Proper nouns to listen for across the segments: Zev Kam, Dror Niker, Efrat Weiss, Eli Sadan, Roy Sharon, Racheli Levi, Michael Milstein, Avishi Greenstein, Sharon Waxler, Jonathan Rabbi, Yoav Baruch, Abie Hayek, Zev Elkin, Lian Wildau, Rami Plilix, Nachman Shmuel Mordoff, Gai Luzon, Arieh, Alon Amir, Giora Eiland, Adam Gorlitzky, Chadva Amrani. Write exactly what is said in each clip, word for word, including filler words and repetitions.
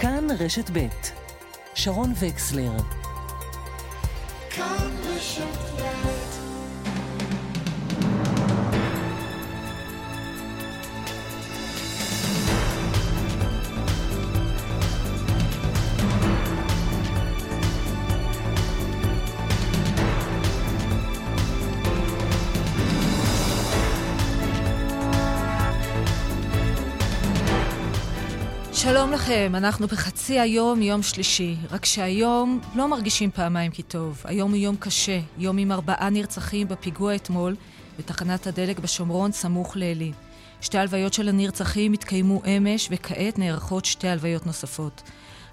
כאן רשת ב' שרון וקסלר. כאן רשת ב' שלום לכם, אנחנו בחצי היום, יום שלישי. רק שהיום לא מרגישים פעמיים כי טוב. היום הוא יום קשה, יום עם ארבעה נרצחים בפיגוע אתמול, בתחנת הדלק בשומרון סמוך לעלי. שתי הלוויות של הנרצחים התקיימו אמש, וכעת נערכות שתי הלוויות נוספות.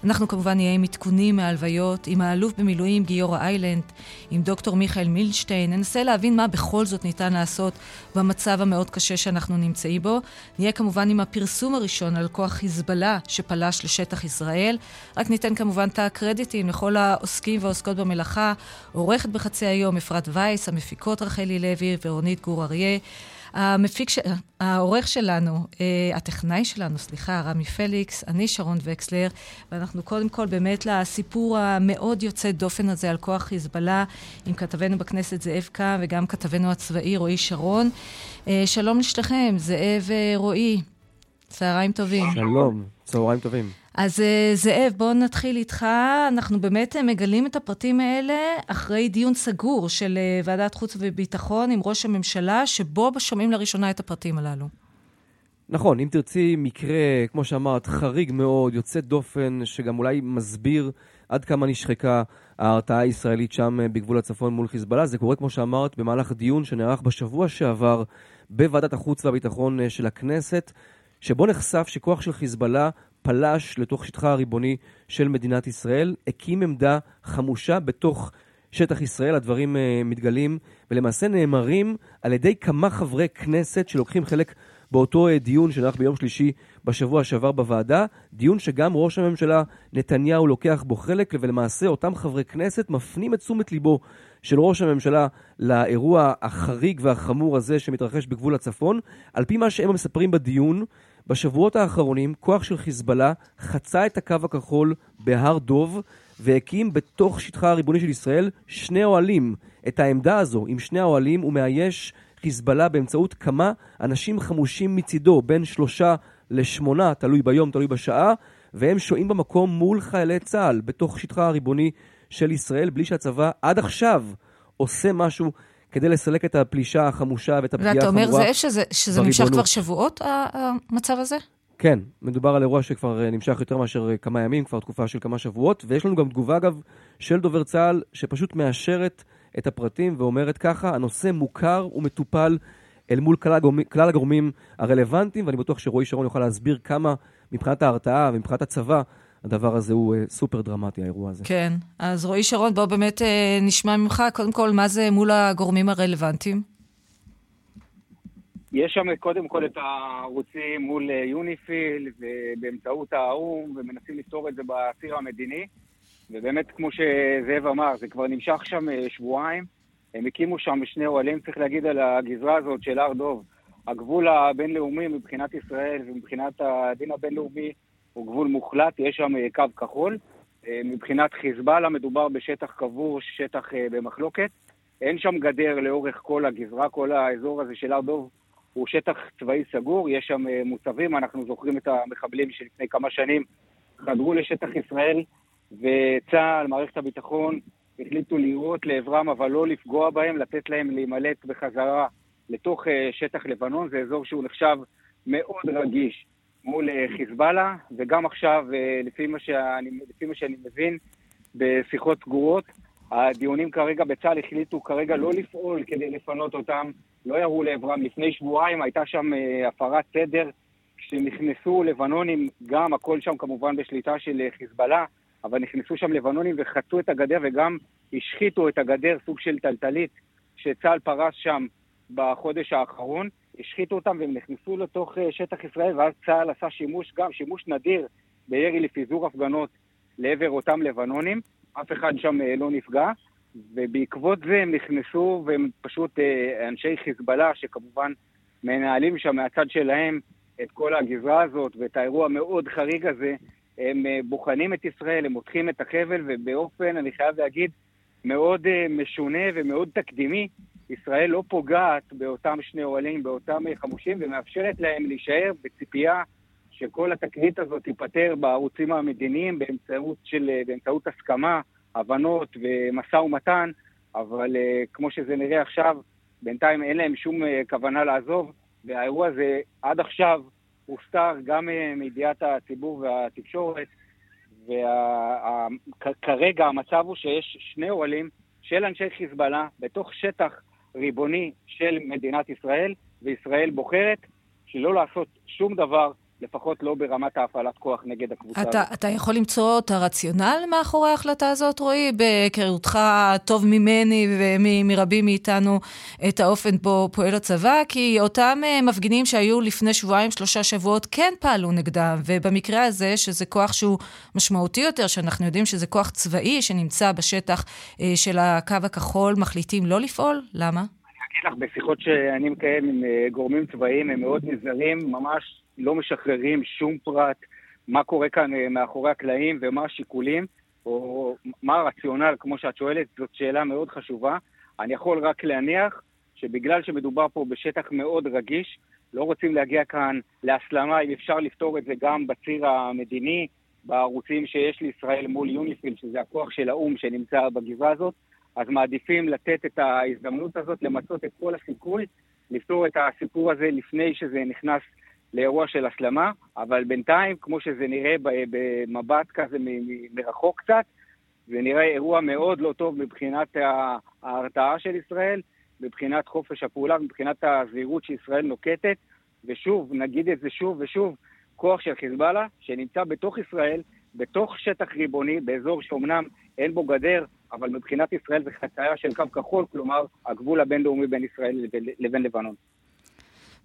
אנחנו כמובן נהיה עם עדכונים מהלוויות, עם האלוף במילואים גיורא איילנד, עם דוקטור מיכאל מילשטיין. ננסה להבין מה בכל זאת ניתן לעשות במצב המאוד קשה שאנחנו נמצאים בו. נהיה כמובן עם הפרסום הראשון על כוח חיזבאללה שפלש לשטח ישראל. רק ניתן כמובן את הקרדיטים לכל העוסקים והעוסקות במלאכה. עורכת בחצי היום אפרת וייס, המפיקות רחלי לוי ורונית גור אריה. המפיק של... העורך שלנו, הטכנאי שלנו, סליחה, רמי פליקס, אני שרון וקסלר, ואנחנו קודם כל באמת לסיפור המאוד יוצא דופן הזה על כוח חיזבאללה, עם כתבנו בכנסת זאב קם, וגם כתבנו הצבאי, רועי שרון. שלום לשלכם, זאב רועי, צהריים טובים. שלום, צהריים טובים. אז זאב, בוא נתחיל איתך. אנחנו באמת מגלים את הפרטים האלה אחרי דיון סגור של ועדת חוץ וביטחון עם ראש הממשלה, שבו שומעים לראשונה את הפרטים הללו. נכון, אם תרצי מקרה, כמו שאמרת, חריג מאוד, יוצא דופן, שגם אולי מסביר עד כמה נשחקה ההרתעה הישראלית שם בגבול הצפון מול חיזבאללה. זה קורה, כמו שאמרת, במהלך דיון שנערך בשבוע שעבר בוועדת החוץ והביטחון של הכנסת, שבו נחשף שכוח של חיזבאללה פלש לתוך שטחה הריבוני של מדינת ישראל, הקים עמדה חמושה בתוך שטח ישראל. הדברים uh, מתגלים ולמעשה נאמרים על ידי כמה חברי כנסת שלוקחים חלק באותו uh, דיון שנערך ביום שלישי בשבוע שעבר בוועדה, דיון שגם ראש הממשלה נתניהו לוקח בו חלק, ולמעשה אותם חברי כנסת מפנים את תשומת ליבו של ראש הממשלה לאירוע החריג והחמור הזה שמתרחש בגבול הצפון. על פי מה שהם מספרים בדיון, בשבועות האחרונים כוח של חיזבאללה חצה את הקו הכחול בהר דוב והקים בתוך שטחה הריבוני של ישראל שני אוהלים. את העמדה הזו עם שני אוהלים הוא מאייש חיזבאללה באמצעות כמה אנשים חמושים מצידו, בין שלושה לשמונה, תלוי ביום, תלוי בשעה, והם שוהים במקום מול חיילי צה"ל בתוך שטחה הריבוני של ישראל, בלי שהצבא עד עכשיו עושה משהו כדי לסלק את הפלישה החמושה ואת הפגיעה החמורה. ואתה אומר, זאב, שזה נמשך כבר שבועות, המצב הזה? כן, מדובר על אירוע שכבר נמשך יותר מאשר כמה ימים, כבר תקופה של כמה שבועות, ויש לנו גם תגובה, אגב, של דובר צה"ל, שפשוט מאשרת את הפרטים ואומרת ככה, הנושא מוכר ומטופל אל מול כלל הגורמים הרלוונטיים, ואני בטוח שרועי שרון יוכל להסביר כמה מבחינת ההרתעה ומבחינת הצבא, הדבר הזה הוא סופר דרמטי, האירוע הזה. כן, אז רועי שרון, בוא באמת נשמע ממך, קודם כל, מה זה מול הגורמים הרלוונטיים? יש שם קודם כל את הרוצים מול יוניפיל, ובאמצעות האו"ם, ומנסים לפתור את זה בציר המדיני, ובאמת, כמו שזאב אמר, זה כבר נמשך שם שבועיים, הם הקימו שם שני אוהלים, צריך להגיד על הגזרה הזאת של הר דוב, הגבול הבינלאומי מבחינת ישראל, ומבחינת הדין הבינלאומי, הוא גבול מוחלט, יש שם קו כחול. מבחינת חיזבאללה מדובר בשטח קבור, שטח במחלוקת. אין שם גדר לאורך כל הגזרה, כל האזור הזה של הר דוב הוא שטח צבאי סגור, יש שם מוצבים, אנחנו זוכרים את המחבלים שלפני כמה שנים חדרו לשטח ישראל, וצה"ל, מערכת הביטחון, החליטו לירות לעברם, אבל לא לפגוע בהם, לתת להם להימלט בחזרה לתוך שטח לבנון, זה אזור שהוא נחשב מאוד רגיש מול חיזבאללה, וגם עכשיו, לפי מה שאני, לפי מה שאני מבין, בשיחות סגורות, הדיונים כרגע בצה"ל החליטו כרגע לא לפעול כדי לפנות אותם, לא ירו לעברם. לפני שבועיים הייתה שם הפרת סדר, כשנכנסו לבנונים, גם הכל שם כמובן בשליטה של חיזבאללה, אבל נכנסו שם לבנונים וחצו את הגדר וגם השחיתו את הגדר, סוג של טלטלית שצה"ל פרס שם בחודש האחרון. השחיתו אותם והם נכנסו לתוך שטח ישראל, ואז צה"ל עשה שימוש גם, שימוש נדיר בירי לפיזור הפגנות לעבר אותם לבנונים, אף אחד שם לא נפגע, ובעקבות זה הם נכנסו, והם פשוט אנשי חיזבאללה, שכמובן מנהלים שם מהצד שלהם את כל הגזרה הזאת, ואת האירוע מאוד חריג הזה, הם בוחנים את ישראל, הם מותחים את החבל, ובאופן, אני חייב להגיד, מאוד משונה ומאוד תקדימי, ישראל לא פוגעת באותם שני אוהלים, באותם חמושים, ומאפשרת להם להישאר בציפייה שכל התקנית הזאת תיפטר בערוצים המדיניים, באמצעות, של, באמצעות הסכמה, הבנות ומשא ומתן, אבל כמו שזה נראה עכשיו, בינתיים אין להם שום כוונה לעזוב, והאירוע הזה עד עכשיו הוסתר גם מידיעת הציבור והתקשורת, וכרגע המצב הוא שיש שני אוהלים של אנשי חיזבאללה בתוך שטח ריבוני של מדינת ישראל, וישראל בוחרת שלא לעשות שום דבר, לפחות לא ברמת ההפעלת כוח נגד הקבוצה. אתה, אתה יכול למצוא את הרציונל מאחורי ההחלטה הזאת, רועי, בקריאותך טוב ממני ומרבים מאיתנו את האופן בו פועל הצבא, כי אותם מפגינים שהיו לפני שבועיים, שלושה שבועות, כן פעלו נגדם, ובמקרה הזה שזה כוח שהוא משמעותי יותר, שאנחנו יודעים שזה כוח צבאי שנמצא בשטח של הקו הכחול, מחליטים לא לפעול, למה? אני אגיד לך, בשיחות שאני מקיים עם גורמים צבאיים, הם מאוד נזהרים, ממש לא משחררים שום פרט, מה קורה כאן מאחורי הקלעים ומה השיקולים, או מה הרציונל, כמו שאת שואלת, זאת שאלה מאוד חשובה. אני יכול רק להניח שבגלל שמדובר פה בשטח מאוד רגיש, לא רוצים להגיע כאן להסלמה, אם אפשר לפתור את זה גם בציר המדיני, בערוצים שיש לישראל מול יוניפיל, שזה הכוח של האום שנמצא בגבעה הזאת, אז מעדיפים לתת את ההזדמנות הזאת, למצות את כל הסיכול, לפתור את הסיפור הזה לפני שזה נכנס לאירוע של הסלמה, אבל בינתיים, כמו שזה נראה במבט כזה מרחוק קצת, זה נראה אירוע מאוד לא טוב מבחינת ההרתעה של ישראל, מבחינת חופש הפעולה, מבחינת הזהירות שישראל נוקטת, ושוב, נגיד את זה שוב ושוב, כוח של חיזבאללה שנמצא בתוך ישראל, בתוך שטח ריבוני, באזור שאומנם אין בו גדר, אבל מבחינת ישראל זה חצייה של קו כחול, כלומר הגבול הבינלאומי בין ישראל לבין לבנון.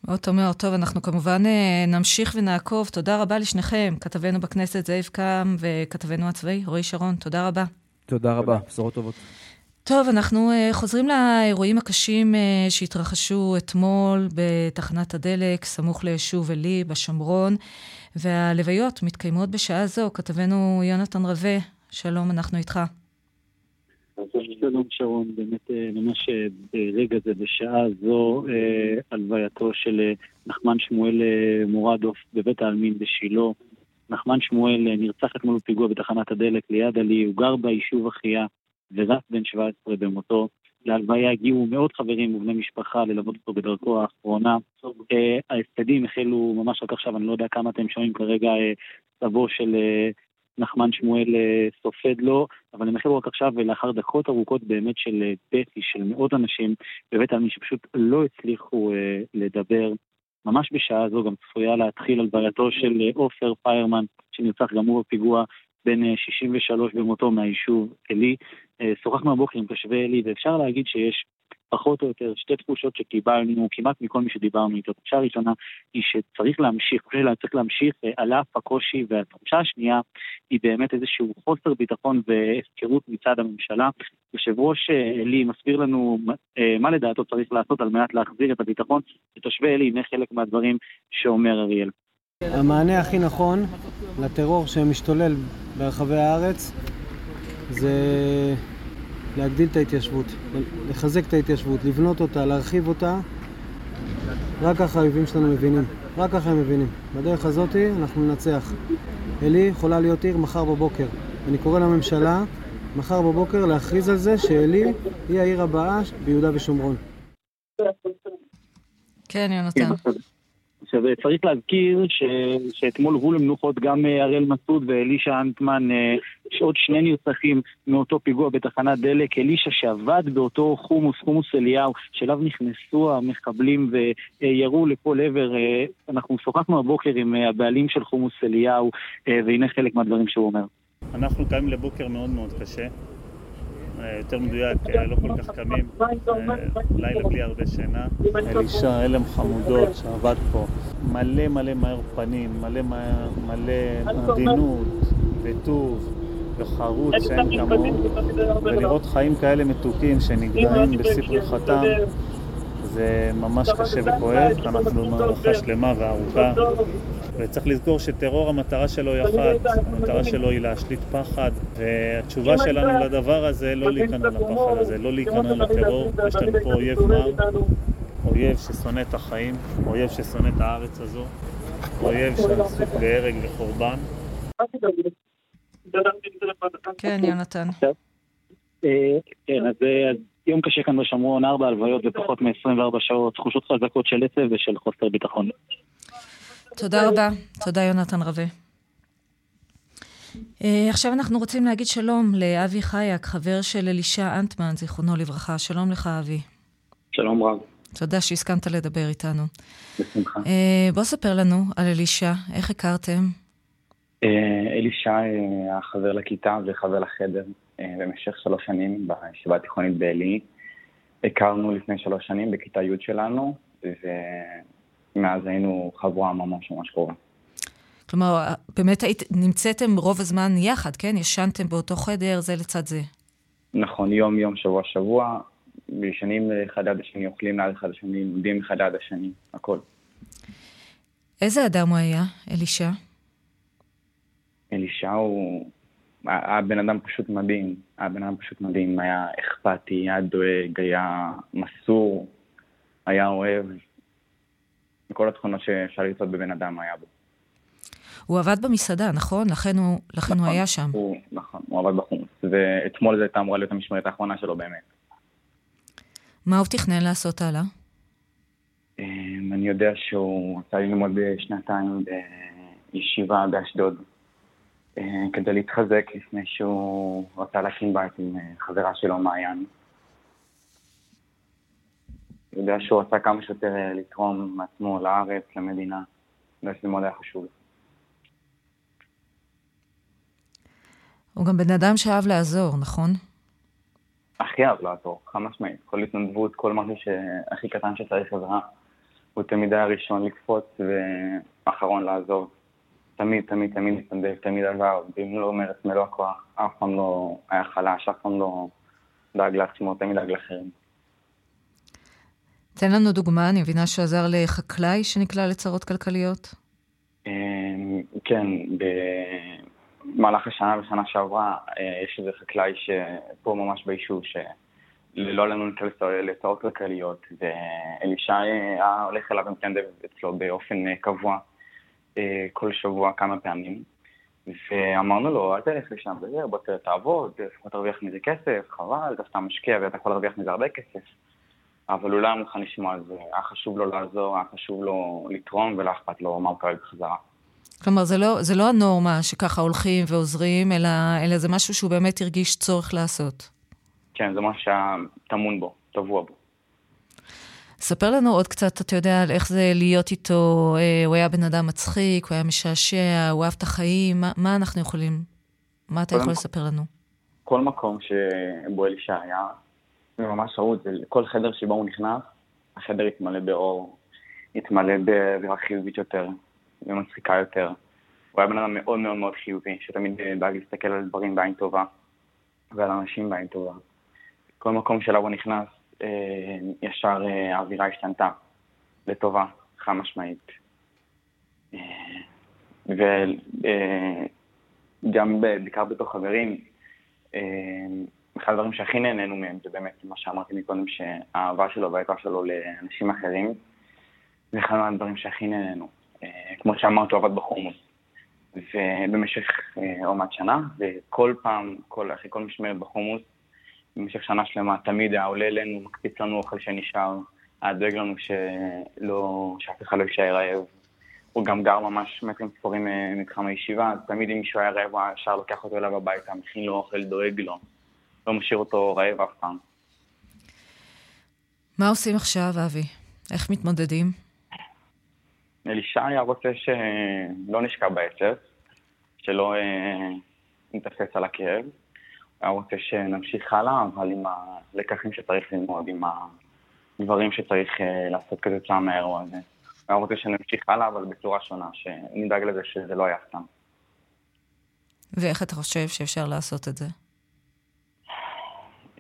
מאוד תומר, טוב, אנחנו כמובן נמשיך ונעקוב. תודה רבה לשניכם, כתבנו בכנסת זאב קם וכתבנו הצבאי, רועי שרון, תודה רבה. תודה רבה, בשורות טובות. טוב, אנחנו חוזרים לאירועים הקשים שהתרחשו אתמול בתחנת הדלק, סמוך ליישוב אלי בשומרון, והלוויות מתקיימות בשעה זו. כתבנו יונתן רבי, שלום, אנחנו איתך. שלום שרון, באמת ממש ברגע זה, בשעה זו, הלווייתו של נחמן שמואל מורדוף בבית העלמין בשילה. נחמן שמואל נרצח אתמול בפיגוע בתחנת הדלק ליד עלי, הוא גר ביישוב אחיה ורק בן שבע עשרה במותו. להלוויה הגיעו מאות חברים ובני משפחה ללוות אותו בדרכו האחרונה. ההספדים החלו ממש רק עכשיו, אני לא יודע כמה אתם שומעים כרגע, סבו של נחמן שמואל סופד לו, אבל הם החלו רק עכשיו, ולאחר דקות ארוכות באמת של פסי של מאות אנשים בבית העלמין שפשוט לא הצליחו אה, לדבר. ממש בשעה זו גם צפויה להתחיל הלווייתו של עופר פיירמן, שנרצח גם הוא בפיגוע, בין שישים ושלוש במותו מהיישוב אלי. אה, שוחחנו הבוקר עם תושבי אלי, ואפשר להגיד שיש פחות או יותר שתי תחושות שקיבלנו כמעט מכל מי שדיברנו איתו. התחושה הראשונה היא שצריך להמשיך, צריך להמשיך על אף הקושי, והתחושה השנייה היא באמת איזשהו חוסר ביטחון והפקרות מצד הממשלה. יושב ראש אלי מסביר לנו מה לדעתו צריך לעשות על מנת להחזיר את הביטחון לתושבי אלי, הנה חלק מהדברים שאומר אריאל. המענה הכי נכון לטרור שמשתולל ברחבי הארץ זה להגדיל את ההתיישבות, לחזק את ההתיישבות, לבנות אותה, להרחיב אותה. רק ככה האויבים שלנו מבינים, רק ככה הם מבינים. בדרך הזאת אנחנו ננצח. אלי יכולה להיות עיר מחר בבוקר. אני קורא לממשלה מחר בבוקר להכריז על זה שאלי היא העיר הבאה ביהודה ושומרון. כן, יונתן. צריך להזכיר ש... שאתמול הובאו למנוחות גם אריאל מסעוד ואלישה אנטמן, שעוד שני נרצחים מאותו פיגוע בתחנת דלק. אלישה שעבד באותו חומוס, חומוס אליהו, שאליו נכנסו המחבלים וירו לכל עבר. אנחנו שוחחנו הבוקר עם הבעלים של חומוס אליהו, והנה חלק מהדברים שהוא אומר. אנחנו קמים לבוקר מאוד מאוד קשה, יותר מדויק, לא כל כך קמים, לילה בלי הרבה שינה. אלישה, הלם חמודות שעבד פה, מלא מלא מהר פנים, מלא מלא עדינות וטוב וחרות שאין כמוהו, ולראות חיים כאלה מתוקים שנגדעים בספרי חתם, זה ממש קשה וכואב. אנחנו במערכה שלמה וארוכה וצריך לזכור שטרור המטרה שלו היא אחת, המטרה שלו היא להשליט פחד, והתשובה שלנו לדבר הזה לא להיכנע לפחד הזה, לא להיכנע לטרור. יש לנו פה אויב מר, אויב ששונא את החיים, אויב ששונא את הארץ הזו, אויב שעסוק בהרג וחורבן. כן, יונתן. כן, אז יום קשה כאן בשומרון, ארבע הלוויות ופחות מ-עשרים וארבע שעות, תחושות חזקות של עצב ושל חוסר ביטחון. תודה רבה, תודה יונתן רבי. עכשיו אנחנו רוצים להגיד שלום לאבי חייק, חבר של אלישע אנטמן, זיכרונו לברכה. שלום לך אבי. שלום רב. תודה שהסכמת לדבר איתנו. בשמחה. בוא ספר לנו על אלישע, איך הכרתם? אלישע היה חבר לכיתה וחבר לחדר במשך שלוש שנים בישיבה התיכונית בעלי. הכרנו לפני שלוש שנים בכיתה י' שלנו, ומאז היינו חבורה ממש ממש קרובה. כלומר, באמת נמצאתם רוב הזמן יחד, כן? ישנתם באותו חדר, זה לצד זה. נכון, יום יום, שבוע שבוע, בישנים אחד עד השני, אוכלים ליד אחד השני, עומדים אחד עד השני, הכל. איזה אדם הוא היה, אלישע? אלישע הוא... הבן אדם פשוט מדהים, הבן אדם פשוט מדהים, היה אכפתי, היה דואג, היה מסור, היה אוהב, וכל התכונות שאפשר לרצות בבן אדם היה בו. הוא עבד במסעדה, נכון? לכן הוא, לכן נכון, הוא היה שם. הוא, נכון, הוא עבד בחומוס, ואתמול זה הייתה אמורה להיות המשמרת האחרונה שלו באמת. מה הוא תכנן לעשות הלאה? אני יודע שהוא רוצה ללמוד בשנתיים בישיבה באשדוד, כדי להתחזק לפני שהוא רצה להקים בית עם חברה שלו מעיין. אני יודע שהוא רצה כמה שיותר לתרום מעצמו לארץ, למדינה. אני יודע שזה מאוד היה חשוב. הוא גם בן אדם שאהב לעזור, נכון? הכי אהב לעזור, חמש מאות. כל התנדבות, כל משהו שהכי קטן שצריך עזרה. הוא תמיד היה ראשון לקפוץ ואחרון לעזור. תמיד, תמיד, תמיד מסתנדב, תמיד עבר, ואם לא אומרת מלוא הכוח, אף פעם לא היה חלש, אף פעם לא דאג לעצמו, תמיד דאג לאחרים. תן לנו דוגמה, אני מבינה שעזר לחקלאי שנקלע לצרות כלכליות? כן, במהלך השנה ושנה שעברה, יש איזה חקלאי שפה ממש ביישוב, שלא לנו נקלע לצרות כלכליות, ואלישע הולך אליו ומסתנדב אצלו באופן קבוע. כל שבוע כמה פעמים, ואמרנו לו, אל תלך לשם, בוא תעבוד, אתה תרוויח מזה כסף, חבל, אתה משקיע ואתה יכול להרוויח מזה הרבה כסף, אבל אולי אני מוכן לשמוע על זה, היה חשוב לו לעזור, היה חשוב לו לתרום ולא אכפת לו מה הוא קרא בחזרה. כלומר, זה לא, זה לא הנורמה שככה הולכים ועוזרים, אלא, אלא זה משהו שהוא באמת הרגיש צורך לעשות. כן, זה משהו שתמון בו, טבוע בו. ספר לנו עוד קצת, אתה יודע, על איך זה להיות איתו, הוא היה בן אדם מצחיק, הוא היה משעשע, הוא אהב את החיים, מה, מה אנחנו יכולים, מה אתה יכול לספר לנו? כל מקום שבו אלישע היה, זה ממש ראות, כל חדר שבו הוא נכנס, החדר התמלא באור, התמלא בזירה חיובית יותר, ומצחיקה יותר. הוא היה בן אדם מאוד מאוד מאוד חיובי, שתמיד דאג להסתכל על דברים בעין טובה, ועל אנשים בעין טובה. כל מקום שלו הוא נכנס, ישר האווירה השתנתה לטובה, חד משמעית. וגם בעיקר בתוך חברים, אחד הדברים שהכי נהנינו מהם זה באמת מה שאמרתי מקודם, שהאהבה שלו והאהבה שלו לאנשים אחרים, זה אחד הדברים שהכי נהנינו. כמו שאמרת, הוא עבד בחומוס במשך עומת שנה, וכל פעם, אחרי כל משמרת בחומוס, במשך שנה שלמה, תמיד היה עולה לנו, מקפיץ לנו אוכל שנשאר, היה דואג לנו שלא, שאף אחד לא יישאר רעב. הוא גם גר ממש מטרים ספורים מתחם הישיבה, אז תמיד אם מישהו היה רעב, השאר לוקח אותו אליו הביתה, מכין לו אוכל, דואג לו. לא משאיר אותו רעב אף פעם. מה עושים עכשיו, אבי? איך מתמודדים? אלישע היה רוצה שלא נשקע בעצב, שלא נתפס על הכאב. אני רוצה שנמשיך הלאה, אבל עם הלקחים שצריך ללמוד, עם הדברים שצריך לעשות כזה צעה מהאירוע הזה. אני רוצה שנמשיך הלאה, אבל בצורה שונה, שנדאג לזה שזה לא היה סתם. ואיך אתה חושב שאפשר לעשות את זה?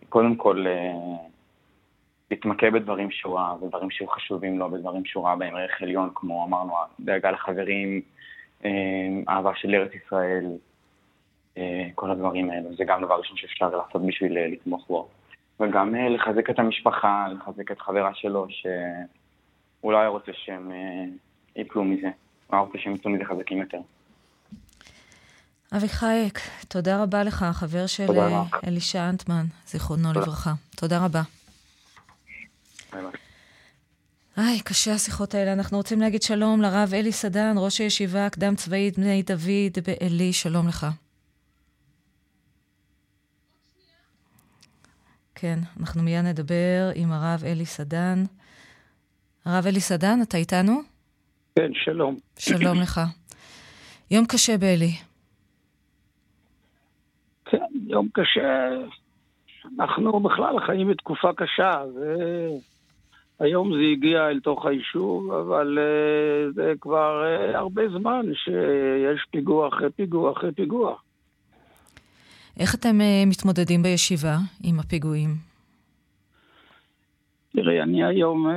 קודם כל, להתמקד בדברים שהוא ראה, בדברים שהוא חשובים לו, בדברים שהוא ראה בהם ערך עליון, כמו אמרנו, דאגה לחברים, אהבה של ארץ ישראל, כל הדברים האלה. זה גם דבר ראשון שאפשר לעשות בשביל לתמוך בו. וגם לחזק את המשפחה, לחזק את חברה שלו, שאולי היה רוצה שהם ייפלו מזה. הוא היה רוצה שהם ייפלו מזה חזקים יותר. אבי חייק, תודה רבה לך, חבר של אלישע אנטמן, זיכרונו לברכה. תודה רבה. היי, קשה השיחות האלה. אנחנו רוצים להגיד שלום לרב אלי סדן, ראש הישיבה הקדם צבאית בני דוד באלי. שלום לך. כן, אנחנו מיד נדבר עם הרב אלי סדן. הרב אלי סדן, אתה איתנו? כן, שלום. שלום לך. יום קשה באלי. כן, יום קשה. אנחנו בכלל חיים בתקופה קשה, זה... היום זה הגיע אל תוך היישוב, אבל uh, זה כבר uh, הרבה זמן שיש פיגוע אחרי פיגוע אחרי פיגוע. איך אתם uh, מתמודדים בישיבה עם הפיגועים? תראי, אני היום uh,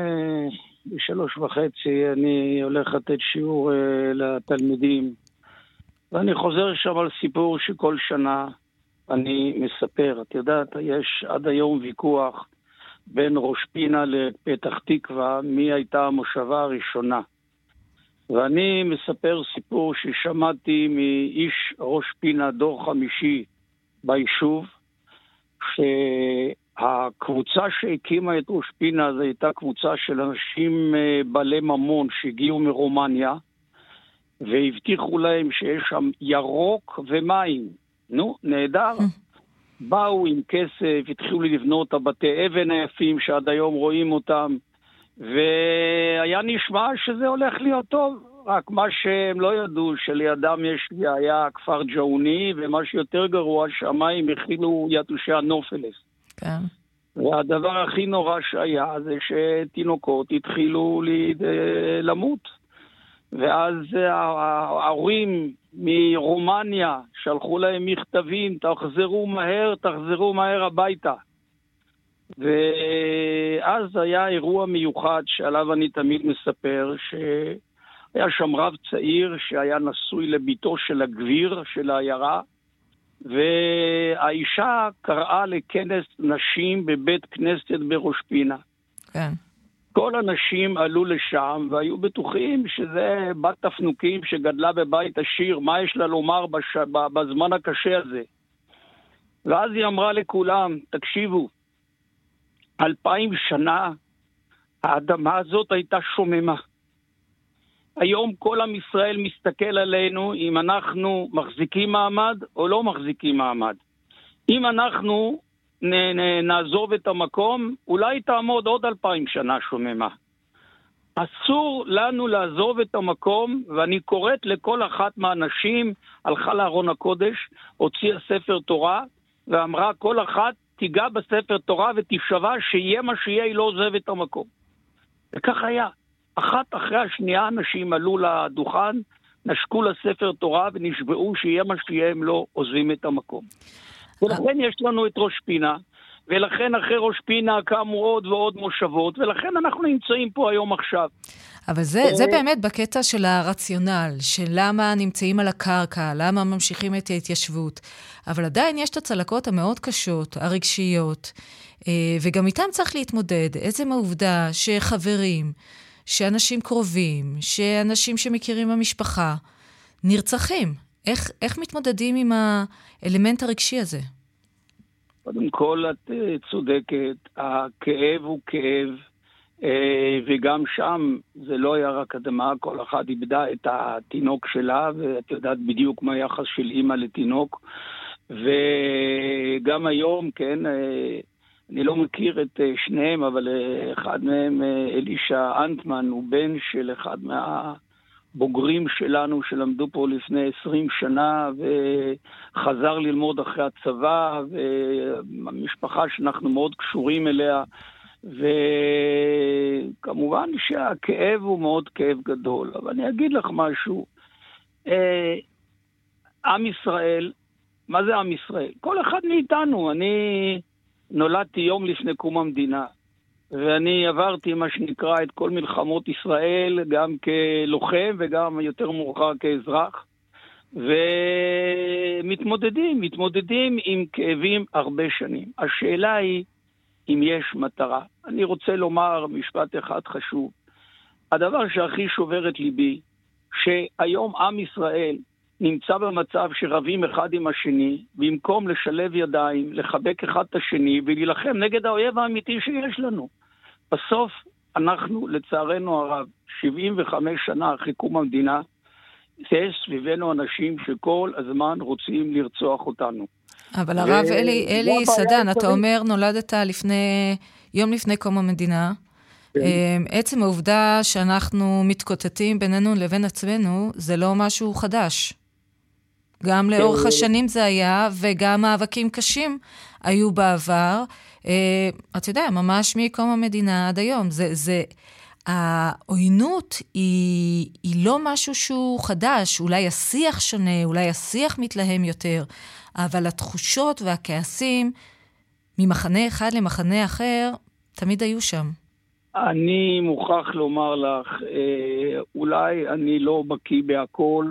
בשלוש וחצי, אני הולך לתת שיעור uh, לתלמידים, ואני חוזר שם על סיפור שכל שנה אני מספר. את יודעת, יש עד היום ויכוח, בין ראש פינה לפתח תקווה, מי הייתה המושבה הראשונה. ואני מספר סיפור ששמעתי מאיש ראש פינה דור חמישי ביישוב, שהקבוצה שהקימה את ראש פינה, זו הייתה קבוצה של אנשים בעלי ממון שהגיעו מרומניה, והבטיחו להם שיש שם ירוק ומים. נו, נהדר. באו עם כסף, התחילו לבנות את הבתי אבן היפים שעד היום רואים אותם, והיה נשמע שזה הולך להיות טוב, רק מה שהם לא ידעו, שלידם יש, היה כפר ג'אוני, ומה שיותר גרוע, שהמים הכילו יתושי הנופלס. כן. והדבר הכי נורא שהיה זה שתינוקות התחילו למות. ואז ההורים מרומניה שלחו להם מכתבים, תחזרו מהר, תחזרו מהר הביתה. ואז היה אירוע מיוחד שעליו אני תמיד מספר, שהיה שם רב צעיר שהיה נשוי לביתו של הגביר של העיירה, והאישה קראה לכנס נשים בבית כנסת בראש פינה. כן. כל הנשים עלו לשם והיו בטוחים שזה בת תפנוקים שגדלה בבית השיר, מה יש לה לומר בש... בזמן הקשה הזה. ואז היא אמרה לכולם, תקשיבו, אלפיים שנה האדמה הזאת הייתה שוממה. היום כל עם ישראל מסתכל עלינו אם אנחנו מחזיקים מעמד או לא מחזיקים מעמד. אם אנחנו... נעזוב את המקום, אולי תעמוד עוד אלפיים שנה שוממה. אסור לנו לעזוב את המקום, ואני קוראת לכל אחת מהאנשים, הלכה לארון הקודש, הוציאה ספר תורה, ואמרה כל אחת תיגע בספר תורה ותשווה שיהיה מה שיהיה, היא לא עוזב את המקום. וכך היה. אחת אחרי השנייה אנשים עלו לדוכן, נשקו לספר תורה ונשבעו שיהיה מה שיהיה, הם לא עוזבים את המקום. ולכן יש לנו את ראש פינה, ולכן אחרי ראש פינה קמו עוד ועוד מושבות, ולכן אנחנו נמצאים פה היום עכשיו. אבל זה, זה באמת בקטע של הרציונל, של למה נמצאים על הקרקע, למה ממשיכים את ההתיישבות. אבל עדיין יש את הצלקות המאוד קשות, הרגשיות, וגם איתם צריך להתמודד. עצם העובדה שחברים, שאנשים קרובים, שאנשים שמכירים במשפחה, נרצחים. איך, איך מתמודדים עם האלמנט הרגשי הזה? קודם כל, את צודקת, הכאב הוא כאב, וגם שם זה לא היה רק אדמה, כל אחד איבדה את התינוק שלה, ואת יודעת בדיוק מה היחס של אמא לתינוק, וגם היום, כן, אני לא מכיר את שניהם, אבל אחד מהם, אלישע אנטמן, הוא בן של אחד מה... בוגרים שלנו שלמדו פה לפני עשרים שנה וחזר ללמוד אחרי הצבא, והמשפחה שאנחנו מאוד קשורים אליה, וכמובן שהכאב הוא מאוד כאב גדול. אבל אני אגיד לך משהו, עם ישראל, מה זה עם ישראל? כל אחד מאיתנו, אני נולדתי יום לפני קום המדינה, ואני עברתי מה שנקרא את כל מלחמות ישראל, גם כלוחם וגם יותר מאוחר כאזרח, ומתמודדים, מתמודדים עם כאבים הרבה שנים. השאלה היא אם יש מטרה. אני רוצה לומר משפט אחד חשוב. הדבר שהכי שובר את ליבי, שהיום עם ישראל נמצא במצב שרבים אחד עם השני, במקום לשלב ידיים, לחבק אחד את השני ולהילחם נגד האויב האמיתי שיש לנו. בסוף אנחנו, לצערנו הרב, שבעים וחמש שנה אחרי קום המדינה, יש סביבנו אנשים שכל הזמן רוצים לרצוח אותנו. אבל הרב ו... אלי, אלי סדן, אתה אומר נולדת לפני, יום לפני קום המדינה, עצם העובדה שאנחנו מתקוטטים בינינו לבין עצמנו, זה לא משהו חדש. גם לאורך השנים זה היה, וגם מאבקים קשים היו בעבר. אתה יודע, ממש מקום המדינה עד היום. זה, זה, העוינות היא, היא לא משהו שהוא חדש. אולי השיח שונה, אולי השיח מתלהם יותר, אבל התחושות והכעסים ממחנה אחד למחנה אחר תמיד היו שם. אני מוכרח לומר לך, אולי אני לא בקיא בהכל,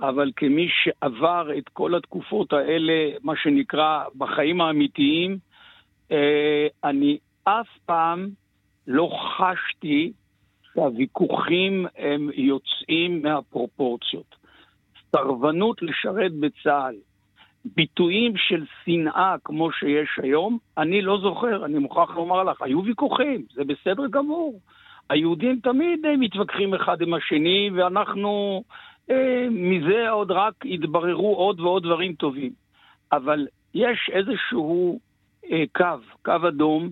אבל כמי שעבר את כל התקופות האלה, מה שנקרא בחיים האמיתיים, אני אף פעם לא חשתי שהוויכוחים הם יוצאים מהפרופורציות. סרבנות לשרת בצה"ל, ביטויים של שנאה כמו שיש היום, אני לא זוכר, אני מוכרח לומר לך, היו ויכוחים, זה בסדר גמור. היהודים תמיד מתווכחים אחד עם השני, ואנחנו אה, מזה עוד רק התבררו עוד ועוד דברים טובים. אבל יש איזשהו אה, קו, קו אדום,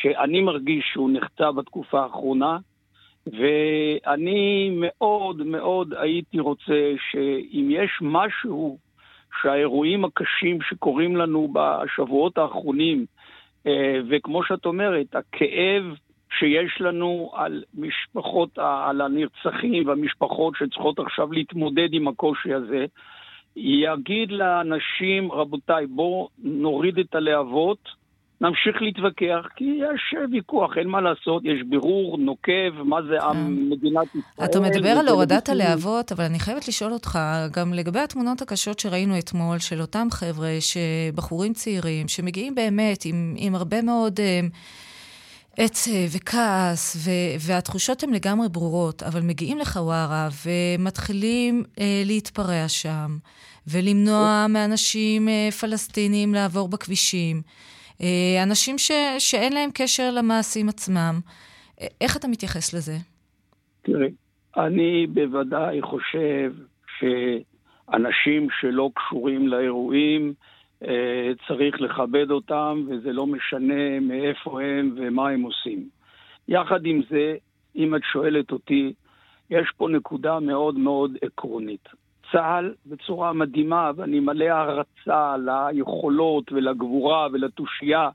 שאני מרגיש שהוא נחצה בתקופה האחרונה, ואני מאוד מאוד הייתי רוצה שאם יש משהו שהאירועים הקשים שקורים לנו בשבועות האחרונים, וכמו שאת אומרת, הכאב שיש לנו על משפחות, על הנרצחים והמשפחות שצריכות עכשיו להתמודד עם הקושי הזה, יגיד לאנשים, רבותיי, בואו נוריד את הלהבות, נמשיך להתווכח, כי יש ויכוח, אין מה לעשות, יש בירור, נוקב, מה זה עם מדינת ישראל. אתה מדבר על הורדת הלהבות, אבל אני חייבת לשאול אותך, גם לגבי התמונות הקשות שראינו אתמול, של אותם חבר'ה, שבחורים צעירים, שמגיעים באמת עם, עם הרבה מאוד עצב וכעס, ו, והתחושות הן לגמרי ברורות, אבל מגיעים לחווארה ומתחילים אה, להתפרע שם, ולמנוע מאנשים אה, פלסטינים לעבור בכבישים, אנשים ש... שאין להם קשר למעשים עצמם. איך אתה מתייחס לזה? תראי, אני בוודאי חושב שאנשים שלא קשורים לאירועים, צריך לכבד אותם, וזה לא משנה מאיפה הם ומה הם עושים. יחד עם זה, אם את שואלת אותי, יש פה נקודה מאוד מאוד עקרונית. צה"ל בצורה מדהימה, ואני מלא הרצה ליכולות ולגבורה ולתושייה.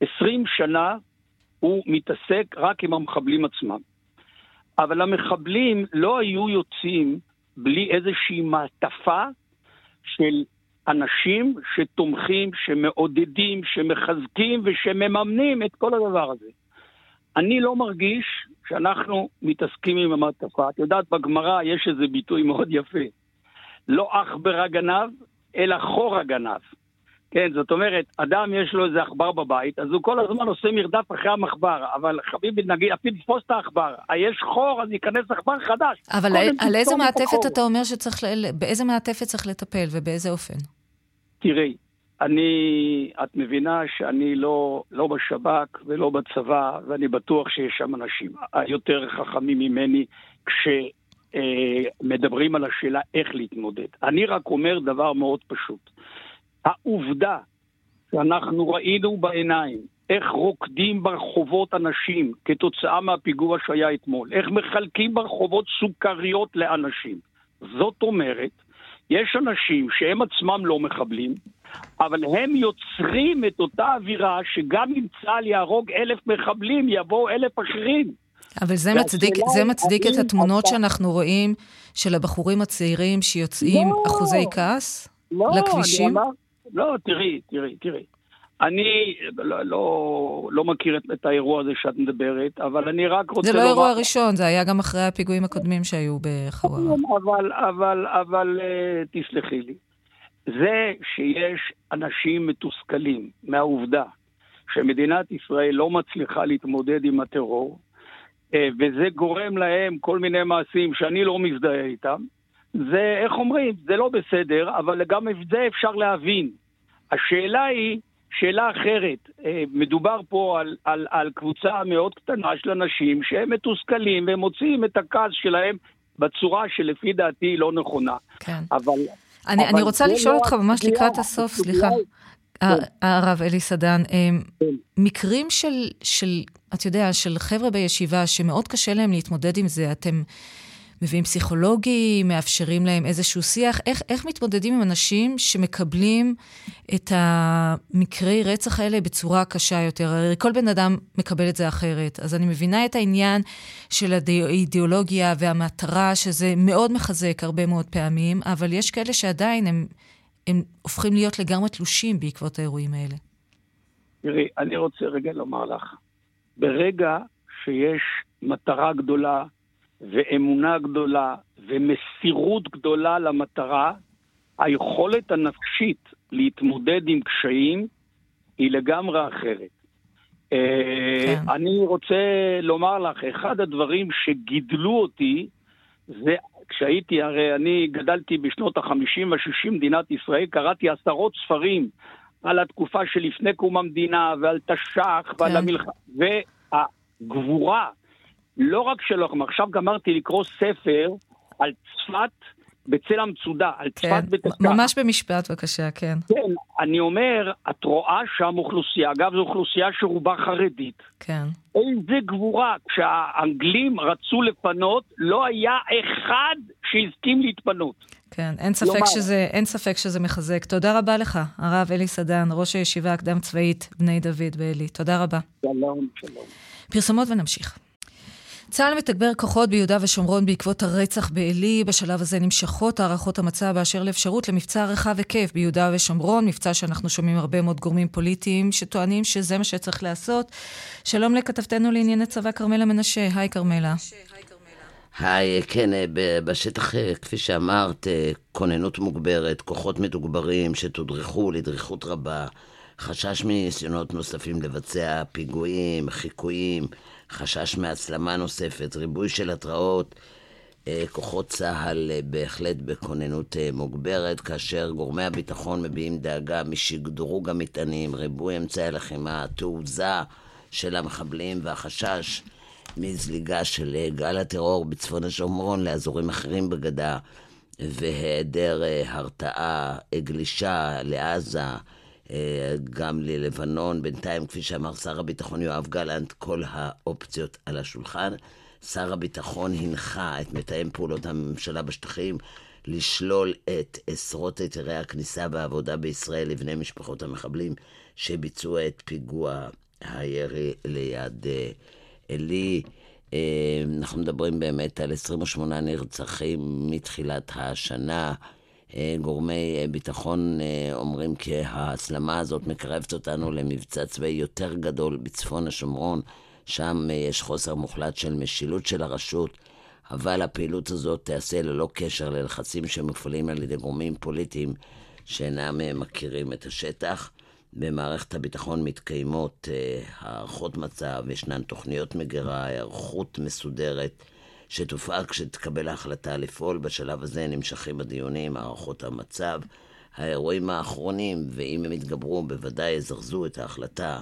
עשרים שנה הוא מתעסק רק עם המחבלים עצמם. אבל המחבלים לא היו יוצאים בלי איזושהי מעטפה של אנשים שתומכים, שמעודדים, שמחזקים ושמממנים את כל הדבר הזה. אני לא מרגיש שאנחנו מתעסקים עם המעטפה. את יודעת, בגמרא יש איזה ביטוי מאוד יפה. לא עכבר הגנב, אלא חור הגנב. כן, זאת אומרת, אדם יש לו איזה עכבר בבית, אז הוא כל הזמן עושה מרדף אחרי המחבר, אבל חביבי, נגיד, אפילו תפוס את העכבר, יש חור, אז ייכנס עכבר חדש. אבל על איזה מעטפת אתה אומר שצריך, באיזה מעטפת צריך לטפל, ובאיזה אופן? תראי, אני, את מבינה שאני לא, לא בשב"כ ולא בצבא, ואני בטוח שיש שם אנשים יותר חכמים ממני, כש... מדברים על השאלה איך להתמודד. אני רק אומר דבר מאוד פשוט. העובדה שאנחנו ראינו בעיניים איך רוקדים ברחובות אנשים כתוצאה מהפיגוע שהיה אתמול, איך מחלקים ברחובות סוכריות לאנשים. זאת אומרת, יש אנשים שהם עצמם לא מחבלים, אבל הם יוצרים את אותה אווירה שגם אם צה"ל יהרוג אלף מחבלים, יבואו אלף אחרים. אבל זה מצדיק, זה מצדיק את התמונות שאנחנו רואים של הבחורים הצעירים שיוצאים אחוזי כעס לכבישים? לא, תראי, תראי, תראי. אני לא, לא, לא מכיר את, את האירוע הזה שאת מדברת, אבל אני רק רוצה... זה לא אירוע לומר... ראשון, זה היה גם אחרי הפיגועים הקודמים שהיו בחווארה. אבל, אבל, אבל תסלחי לי. זה שיש אנשים מתוסכלים מהעובדה שמדינת ישראל לא מצליחה להתמודד עם הטרור, וזה גורם להם כל מיני מעשים שאני לא מזדהה איתם, זה, איך אומרים, זה לא בסדר, אבל גם את זה אפשר להבין. השאלה היא, שאלה אחרת, מדובר פה על, על, על קבוצה מאוד קטנה של אנשים שהם מתוסכלים והם מוצאים את הכעס שלהם בצורה שלפי דעתי היא לא נכונה. כן. אבל... אני, אני רוצה לשאול אותך ממש לקראת הסוף, סליחה, הרב אלי סדן, מקרים של, של, את יודע, של חבר'ה בישיבה שמאוד קשה להם להתמודד עם זה, אתם מביאים פסיכולוגים, מאפשרים להם איזשהו שיח, איך, איך מתמודדים עם אנשים שמקבלים את המקרי רצח האלה בצורה קשה יותר? כל בן אדם מקבל את זה אחרת, אז אני מבינה את העניין של האידיאולוגיה והמטרה, שזה מאוד מחזק הרבה מאוד פעמים, אבל יש כאלה שעדיין הם, הם הופכים להיות לגמרי תלושים בעקבות האירועים האלה. תראי, אני רוצה רגע לומר לך, ברגע שיש מטרה גדולה, ואמונה גדולה ומסירות גדולה למטרה, היכולת הנפשית להתמודד עם קשיים היא לגמרי אחרת. כן. אני רוצה לומר לך, אחד הדברים שגידלו אותי, זה כשהייתי, הרי אני גדלתי בשנות החמישים והשישים מדינת ישראל, קראתי עשרות ספרים על התקופה שלפני קום המדינה ועל תש"ח כן. ועל המלחמה, והגבורה, לא רק שלא, עכשיו גמרתי לקרוא ספר על צפת בצל המצודה, על כן, צפת בתקה. ממש במשפט בבקשה, כן. כן, אני אומר, את רואה שם אוכלוסייה, אגב, זו אוכלוסייה שרובה חרדית. כן. איזה גבורה, כשהאנגלים רצו לפנות, לא היה אחד שהסכים להתפנות. כן, אין ספק, שזה, אין ספק שזה מחזק. תודה רבה לך, הרב אלי סדן, ראש הישיבה הקדם צבאית, בני דוד באלי. תודה רבה. שלום, שלום. פרסומות ונמשיך. צה"ל מתגבר כוחות ביהודה ושומרון בעקבות הרצח באלי. בשלב הזה נמשכות הערכות המצב באשר לאפשרות למבצע רחב היקף ביהודה ושומרון, מבצע שאנחנו שומעים הרבה מאוד גורמים פוליטיים שטוענים שזה מה שצריך לעשות. שלום לכתבתנו לענייני צבא כרמלה מנשה. היי כרמלה. היי, כן, בשטח, כפי שאמרת, כוננות מוגברת, כוחות מתוגברים שתודרכו לדריכות רבה, חשש מניסיונות נוספים לבצע פיגועים, חיקויים, חשש מהצלמה נוספת, ריבוי של התראות, כוחות צהל בהחלט בכוננות מוגברת, כאשר גורמי הביטחון מביעים דאגה משדרוג המטענים, ריבוי אמצעי הלחימה, תעוזה של המחבלים והחשש מזליגה של גל הטרור בצפון השומרון לאזורים אחרים בגדה, והיעדר הרתעה, גלישה לעזה, גם ללבנון. בינתיים, כפי שאמר שר הביטחון יואב גלנט, כל האופציות על השולחן. שר הביטחון הנחה את מתאם פעולות הממשלה בשטחים לשלול את עשרות היתרי הכניסה והעבודה בישראל לבני משפחות המחבלים שביצעו את פיגוע הירי ליד אלי. אנחנו מדברים באמת על עשרים ושמונה נרצחים מתחילת השנה. גורמי ביטחון אומרים כי ההצלמה הזאת מקרבת אותנו למבצע צבאי יותר גדול בצפון השומרון, שם יש חוסר מוחלט של משילות של הרשות, אבל הפעילות הזאת תעשה ללא קשר ללחצים שמפעלים על ידי גורמים פוליטיים שאינם מכירים את השטח. במערכת הביטחון מתקיימות הערכות מצב, ישנן תוכניות מגירה, הערכות מסודרת, שתופעה כשתקבל ההחלטה לפעול. בשלב הזה נמשכים הדיונים, הערכות המצב, האירועים האחרונים, ואם הם יתגברו בוודאי יזרזו את ההחלטה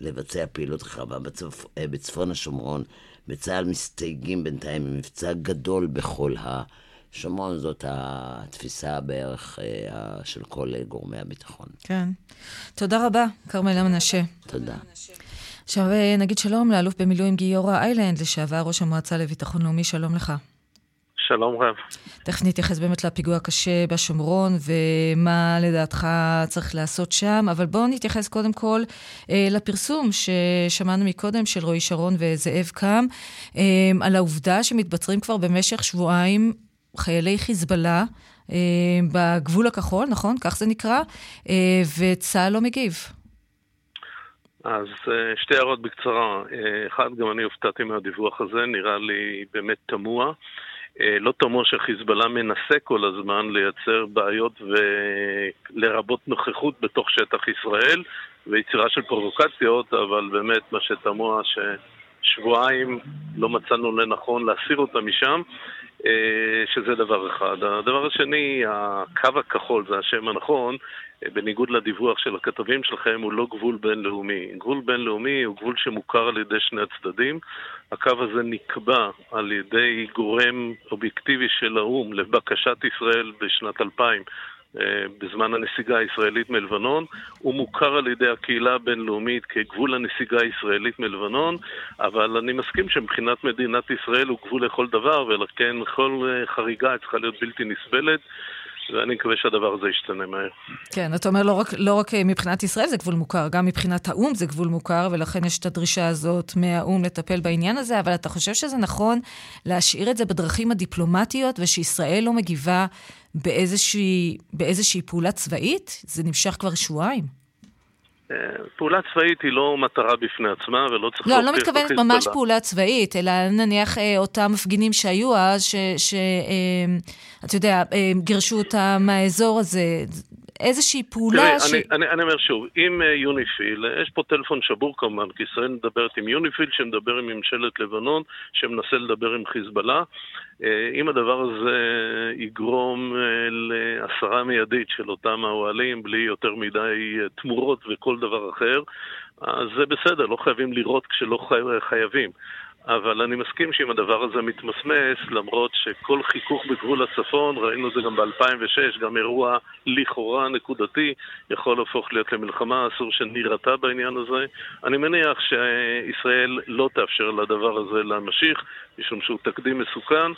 לבצע פעילות רחבה בצפ... בצפון השומרון. בצה"ל מסתייגים בינתיים ממבצע גדול בכל השומרון, זאת התפיסה בערך של כל גורמי הביטחון. כן. תודה רבה, כרמלה מנשה. תודה. עכשיו נגיד שלום לאלוף במילואים גיורא איילנד, לשעבר ראש המועצה לביטחון לאומי. שלום לך. שלום רב. תכף נתייחס באמת לפיגוע הקשה בשומרון ומה לדעתך צריך לעשות שם, אבל בואו נתייחס קודם כל אה, לפרסום ששמענו מקודם של רועי שרון וזאב קם, אה, על העובדה שמתבצרים כבר במשך שבועיים חיילי חיזבאללה אה, בגבול הכחול, נכון? כך זה נקרא, אה, וצה"ל לא מגיב. אז שתי הערות בקצרה. אחד, גם אני הופתעתי מהדיווח הזה, נראה לי באמת תמוה. לא תמוה שחיזבאללה מנסה כל הזמן לייצר בעיות ולרבות נוכחות בתוך שטח ישראל, ויצירה של פרובוקציות, אבל באמת מה שתמוה ששבועיים לא מצאנו לנכון להסיר אותה משם, שזה דבר אחד. הדבר השני, הקו הכחול, זה השם הנכון, בניגוד לדיווח של הכתבים שלכם, הוא לא גבול בינלאומי. גבול בינלאומי הוא גבול שמוכר על ידי שני הצדדים. הקו הזה נקבע על ידי גורם אובייקטיבי של האום לבקשת ישראל בשנת אלפיים, בזמן הנסיגה הישראלית מלבנון. הוא מוכר על ידי הקהילה הבינלאומית כגבול הנסיגה הישראלית מלבנון, אבל אני מסכים שמבחינת מדינת ישראל הוא גבול לכל דבר, ולכן כל חריגה צריכה להיות בלתי נסבלת, ואני מקווה שהדבר הזה ישתנה מהר. כן, אתה אומר, לא רק, לא רק מבחינת ישראל זה גבול מוכר, גם מבחינת האום זה גבול מוכר, ולכן יש את הדרישה הזאת מהאום לטפל בעניין הזה, אבל אתה חושב שזה נכון להשאיר את זה בדרכים הדיפלומטיות, ושישראל לא מגיבה באיזושהי, באיזושהי פעולה צבאית? זה נמשך כבר שבועיים. פעולה צבאית היא לא מטרה בפני עצמה, ולא צריך... לא, לא מתכוונת ממש פעולה צבאית, אלא נניח אותם מפגינים שהיו אז, שאתה יודע, גירשו אותם מהאזור הזה, איזושהי פעולה... אני אומר שוב, עם יוניפיל, יש פה טלפון שבור כמובן, כי ישראל מדברת עם יוניפיל, שמדבר עם ממשלת לבנון, שמנסה לדבר עם חיזבאללה. אם הדבר הזה יגרום להסרה מיידית של אותם האוהלים, בלי יותר מדי תמורות וכל דבר אחר, אז זה בסדר, לא חייבים לראות כשלא חייבים. אבל אני מסכים שאם הדבר הזה מתמסמס, למרות שכל חיכוך בגבול הצפון, ראינו זה גם ב-אלפיים ושש, גם אירוע לכאורה נקודתי, יכול להפוך להיות למלחמה, אסור שנראתה בעניין הזה. אני מניח שישראל לא תאפשר לדבר הזה להמשיך, משום שהוא תקדים מסוכן.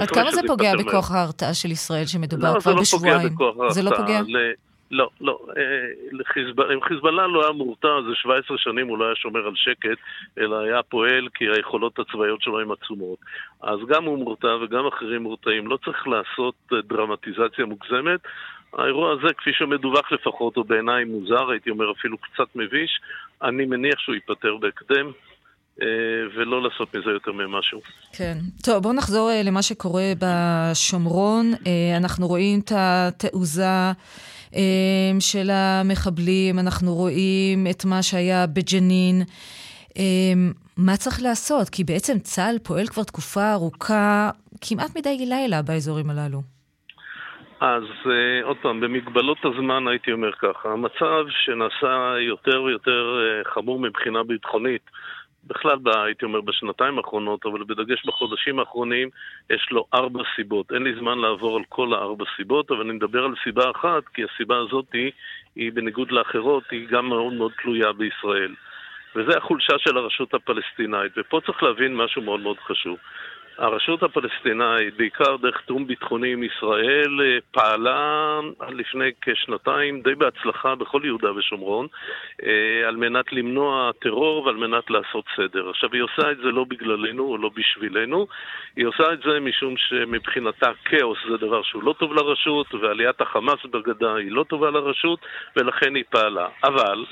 עד כמה זה פוגע בכוח ההרתעה של ישראל שמדובר כבר בשבועיים? זה לא פוגע? לא, לא. אם חיזבאללה לא היה מורתע, זה שבע עשרה שנים הוא לא היה שומר על שקט, אלא היה פועל כי היכולות הצבאיות שלו הן עצומות. אז גם הוא מורתע וגם אחרים מורתעים. לא צריך לעשות דרמטיזציה מוגזמת. האירוע הזה, כפי שמדווח לפחות, הוא בעיניי מוזר, הייתי אומר אפילו קצת מביש. אני מניח שהוא ייפטר בהקדם. ולא לעשות מזה יותר ממשהו. כן. טוב, בואו נחזור למה שקורה בשומרון. אנחנו רואים את התעוזה של המחבלים, אנחנו רואים את מה שהיה בג'נין. מה צריך לעשות? כי בעצם צה"ל פועל כבר תקופה ארוכה, כמעט מדי לילה באזורים הללו. אז עוד פעם, במגבלות הזמן הייתי אומר ככה, המצב שנעשה יותר ויותר חמור מבחינה ביטחונית, בכלל בה, הייתי אומר בשנתיים האחרונות, אבל בדגש בחודשים האחרונים, יש לו ארבע סיבות. אין לי זמן לעבור על כל הארבע סיבות, אבל אני מדבר על סיבה אחת, כי הסיבה הזאת היא, היא בניגוד לאחרות, היא גם מאוד מאוד תלויה בישראל. וזה החולשה של הרשות הפלסטינאית, ופה צריך להבין משהו מאוד מאוד חשוב. הרשות הפלסטינאית, בעיקר דרך תאום ביטחוני עם ישראל, פעלה לפני כשנתיים די בהצלחה בכל יהודה ושומרון, על מנת למנוע טרור ועל מנת לעשות סדר. עכשיו, היא עושה את זה לא בגללנו או לא בשבילנו, היא עושה את זה משום שמבחינתה כאוס זה דבר שהוא לא טוב לרשות, ועליית החמאס בגדה היא לא טובה לרשות, ולכן היא פעלה. אבל...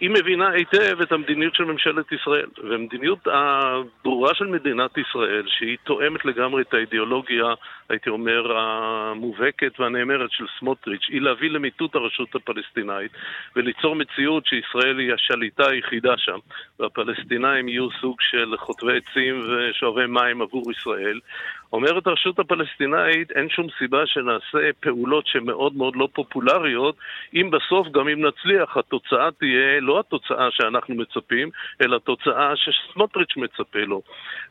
היא מבינה היטב את המדיניות של ממשלת ישראל, והמדיניות הברורה של מדינת ישראל, שהיא תואמת לגמרי את האידיאולוגיה, הייתי אומר, המובהקת והנאמרת של סמוטריץ', היא להביא למיטוט הרשות הפלסטינאית, וליצור מציאות שישראל היא השליטה היחידה שם, והפלסטינאים יהיו סוג של חוטבי עצים ושואבי מים עבור ישראל. אומרת הרשות הפלסטינאית, אין שום סיבה שנעשה פעולות שמאוד מאוד לא פופולריות, אם בסוף, גם אם נצליח, התוצאה תהיה לא התוצאה שאנחנו מצפים, אלא התוצאה שסמוטריץ' מצפה לו.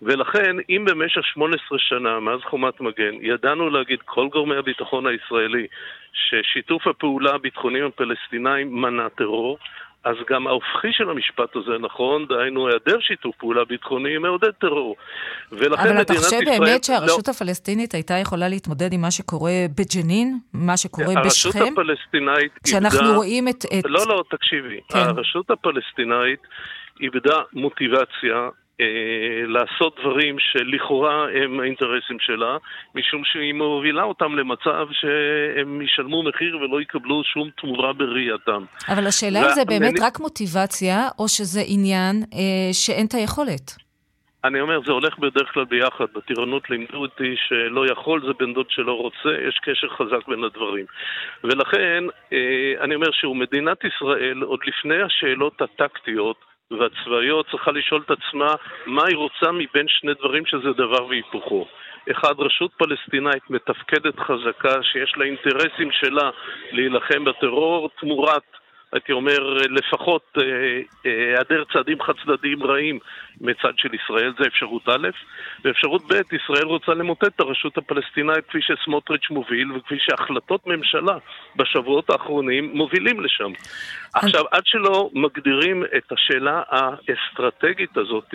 ולכן, אם במשך שמונה עשרה שנה, מאז חומת מגן, ידענו להגיד כל גורמי הביטחון הישראלי, ששיתוף הפעולה הביטחוניים הפלסטינאים מנע טרור, אז גם ההופכי של המשפט הזה נכון, דהיינו היעדר שיתוף פעולה ביטחוני מעודד טרור. אבל אתה חושב באמת שהרשות הפלסטינית הייתה יכולה להתמודד עם מה שקורה בג'נין, מה שקורה בשכם? הרשות הפלסטינאית... כשאנחנו רואים את... לא, לא, תקשיבי. הרשות הפלסטינאית איבדה מוטיבציה לעשות דברים שלכאורה הם האינטרסים שלה, משום שהיא מובילה אותם למצב שהם ישלמו מחיר ולא יקבלו שום תמורה בראייתם. אבל השאלה אם זה באמת רק מוטיבציה, או שזה עניין שאין את היכולת? אני אומר, זה הולך בדרך כלל ביחד. בטירונות לימדו אותי שלא יכול זה בן דוד שלא רוצה, יש קשר חזק בין הדברים. ולכן, אני אומר שהוא מדינת ישראל, עוד לפני השאלות הטקטיות, והצבאיות צריכה לשאול את עצמה מה היא רוצה מבין שני דברים שזה דבר והיפוכו. אחד, רשות פלסטינאית מתפקדת חזקה שיש לה אינטרסים שלה להילחם בטרור תמורת, הייתי אומר, לפחות היעדר צעדים חד-צדדיים רעים מצד של ישראל, זה אפשרות א', ואפשרות ב', ישראל רוצה למוטט את הרשות הפלסטינאית כפי שסמוטריץ' מוביל וכפי שהחלטות ממשלה בשבועות האחרונים מובילים לשם. עכשיו, עד שלא מגדירים את השאלה האסטרטגית הזאת,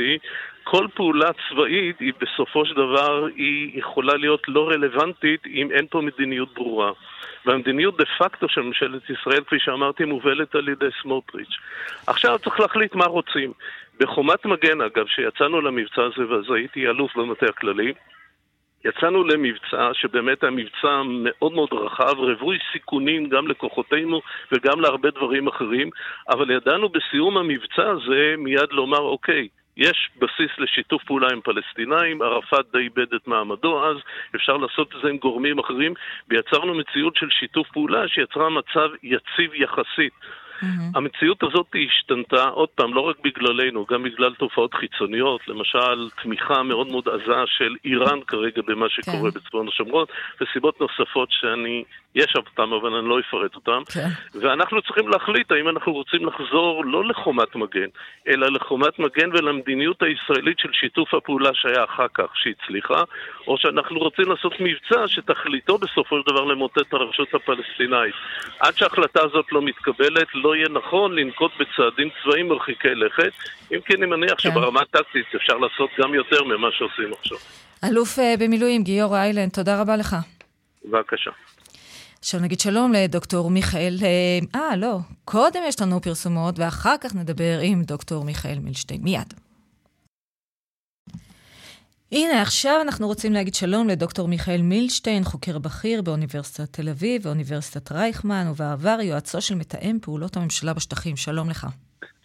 כל פעולה צבאית היא בסופו של דבר היא יכולה להיות לא רלוונטית אם אין פה מדיניות ברורה. והמדיניות דה פקטו של ממשלת ישראל, כפי שאמרתי, מובלת על ידי סמוטריץ'. עכשיו צריך להחליט מה רוצים. בחומת מגן, אגב, שיצאנו למבצע הזה, ואז הייתי אלוף במטה הכללי, יצאנו למבצע שבאמת המבצע מאוד מאוד רחב, רבוי סיכונים גם לכוחותינו וגם להרבה דברים אחרים, אבל ידענו בסיום המבצע הזה מיד לומר, אוקיי, יש בסיס לשיתוף פעולה עם פלסטינאים, ערפאת די איבד את מעמדו, אז אפשר לעשות את זה עם גורמים אחרים, ויצרנו מציאות של שיתוף פעולה שיצרה מצב יציב יחסית. Mm-hmm. המציאות הזאת השתנתה, עוד פעם, לא רק בגללנו, גם בגלל תופעות חיצוניות, למשל תמיכה מאוד מאוד עזה של איראן כרגע במה שקורה כן. בצפון השומרון, וסיבות נוספות שאני, יש אותם אבל אני לא אפרט אותם, כן. ואנחנו צריכים להחליט האם אנחנו רוצים לחזור לא לחומת מגן, אלא לחומת מגן ולמדיניות הישראלית של שיתוף הפעולה שהיה אחר כך שהצליחה, או שאנחנו רוצים לעשות מבצע שתכליתו בסופו של דבר למוטט הרשות הפלסטינאית. עד שההחלטה הזאת לא מתקבלת, לא יהיה נכון לנקוט בצעדים צבאיים מרחיקי לכת, אם כן אני מניח שברמה הטקטית אפשר לעשות גם יותר ממה שעושים עכשיו. אלוף במילואים גיורא איילנד, תודה רבה לך. בבקשה. עכשיו נגיד שלום לדוקטור מיכאל, אה לא, קודם יש לנו פרסומות ואחר כך נדבר עם דוקטור מיכאל מילשטיין, מיד. הנה, עכשיו אנחנו רוצים להגיד שלום לדוקטור מיכאל מילשטיין, חוקר בכיר באוניברסיטת תל אביב, ואוניברסיטת רייכמן, ובעבר יועצו של מתאם פעולות הממשלה בשטחים. שלום לך.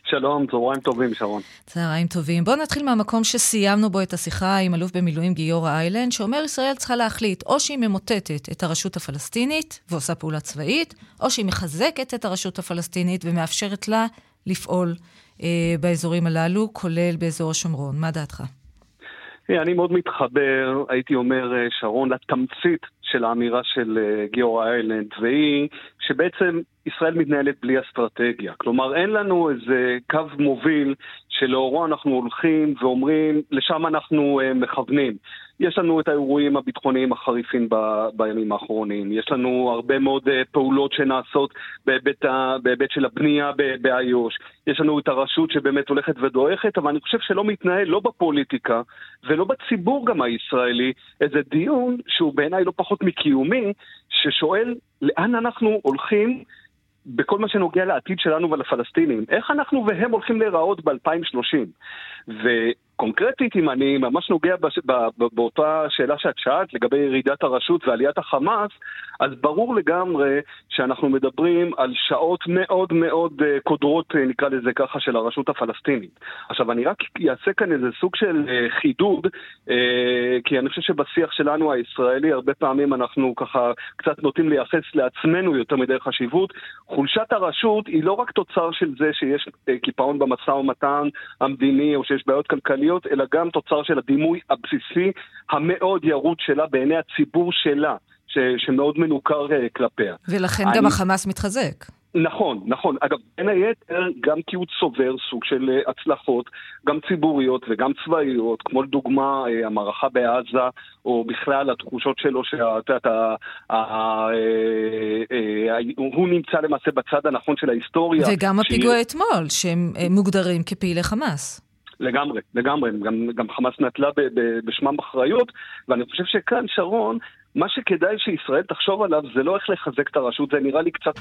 שלום, צהריים טובים, שרון. צהריים טובים. בואו נתחיל מהמקום שסיימנו בו את השיחה עם אלוף במילואים גיורא איילנד, שאומר ישראל צריכה להחליט, או שהיא ממוטטת את הרשות הפלסטינית ועושה פעולה צבאית, או שהיא מחזקת את הרשות הפלסטינית ומאפשרת לה לפעול אה, באזורים הללו, כולל באזור השומרון. מה דעתך? אני מאוד מתחבר, הייתי אומר, שרון, לתמצית של האמירה של גיורא איילנד, והיא שבעצם ישראל מתנהלת בלי אסטרטגיה. כלומר, אין לנו איזה קו מוביל שלאורו אנחנו הולכים ואומרים, לשם אנחנו מכוונים. יש לנו את האירועים הביטחוניים החריפים ב- בימים האחרונים, יש לנו הרבה מאוד uh, פעולות שנעשות בהיבט, ה- בהיבט של הבנייה באיו"ש, יש לנו את הרשות שבאמת הולכת ודועכת, אבל אני חושב שלא מתנהל, לא בפוליטיקה ולא בציבור גם הישראלי, איזה דיון שהוא בעיניי לא פחות מקיומי, ששואל לאן אנחנו הולכים, בכל מה שנוגע לעתיד שלנו ולפלסטינים, איך אנחנו והם הולכים להיראות ב-אלפיים ושלושים. וקונקרטית, אם אני ממש נוגע בש... בא... באותה שאלה שאת שאלת, לגבי ירידת הרשות ועליית החמאס, אז ברור לגמרי שאנחנו מדברים על שעות מאוד מאוד קודרות, נקרא לזה ככה, של הרשות הפלסטינית. עכשיו, אני רק אעשה כאן איזה סוג של חידוד, כי אני חושב שבשיח שלנו הישראלי, הרבה פעמים אנחנו ככה קצת נוטים לייחס לעצמנו יותר מדי חשיבות. חולשת הרשות היא לא רק תוצר של זה שיש קיפאון במשא ומתן המדיני, או שיש בעיות כלכליות, אלא גם תוצר של הדימוי הבסיסי המאוד ירוד שלה בעיני הציבור שלה. ש, שמאוד מנוכר כלפיה. ולכן אני... גם החמאס מתחזק. נכון, נכון. אגב, בין היתר, גם כי הוא צובר סוג של הצלחות, גם ציבוריות וגם צבאיות, כמו לדוגמה המערכה בעזה, או בכלל התחושות שלו שהוא נמצא למעשה בצד הנכון של ההיסטוריה. וגם הפיגוע אתמול, שהם מוגדרים כפעילי חמאס. לגמרי, לגמרי, גם, גם חמאס נטלה ב, ב, בשמם אחריות, ואני חושב שכאן שרון, מה שכדאי שישראל תחשוב עליו זה לא איך לחזק את הרשות, זה נראה לי קצת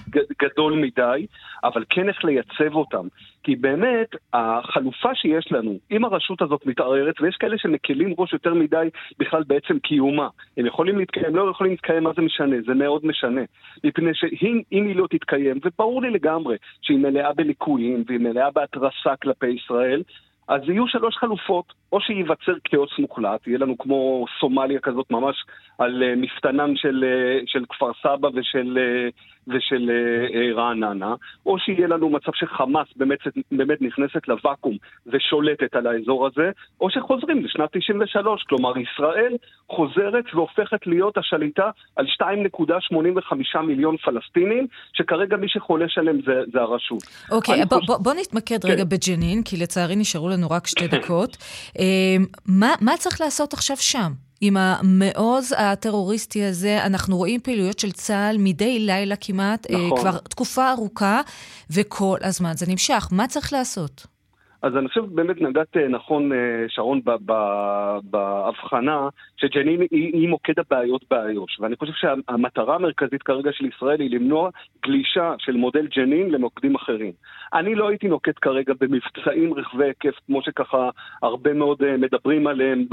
גדול מדי, אבל כן איך לייצב אותם. כי באמת החלופה שיש לנו, אם הרשות הזאת מתערערת, ויש כאלה שמקלים ראש יותר מדי בכלל בעצם קיומה. הם יכולים להתקיים, לא יכולים להתקיים, מה זה משנה? זה מאוד משנה. מפני שאם היא לא תתקיים, וברור לי לגמרי שהיא מלאה בליקויים, והיא מלאה בהתרסה כלפי ישראל, אז יהיו שלוש חלופות, או שייווצר כאוס מוחלט, יהיה לנו כמו סומליה כזאת ממש על uh, מפתנם של, uh, של כפר סבא ושל, uh, ושל uh, uh, רעננה, או שיהיה לנו מצב שחמאס באמת, באמת נכנסת לוואקום ושולטת על האזור הזה, או שחוזרים לשנת תשעים ושלוש, כלומר ישראל חוזרת והופכת להיות השליטה על שתיים נקודה שמונים וחמש מיליון פלסטינים, שכרגע מי שחולש עליהם זה, זה הרשות. אוקיי, okay, ב- חוש... ב- בוא נתמקד כן. רגע בג'נין, כי לצערי נשארו לנו רק שתי דקות. מה, מה צריך לעשות עכשיו שם? עם המעוז הטרוריסטי הזה, אנחנו רואים פעילויות של צהל מדי לילה כמעט, נכון. כבר תקופה ארוכה, וכל הזמן זה נמשך. מה צריך לעשות? אז אני חושב באמת נגעת נכון, שרון, בהבחנה, שג'נין היא מוקד הבעיות באיו"ש, ואני חושב שהמטרה המרכזית כרגע של ישראל היא למנוע גלישה של מודל ג'נין למוקדים אחרים. אני לא הייתי נוקט כרגע במבצעים רחבי היקף, כמו שככה הרבה מאוד מדברים עליהם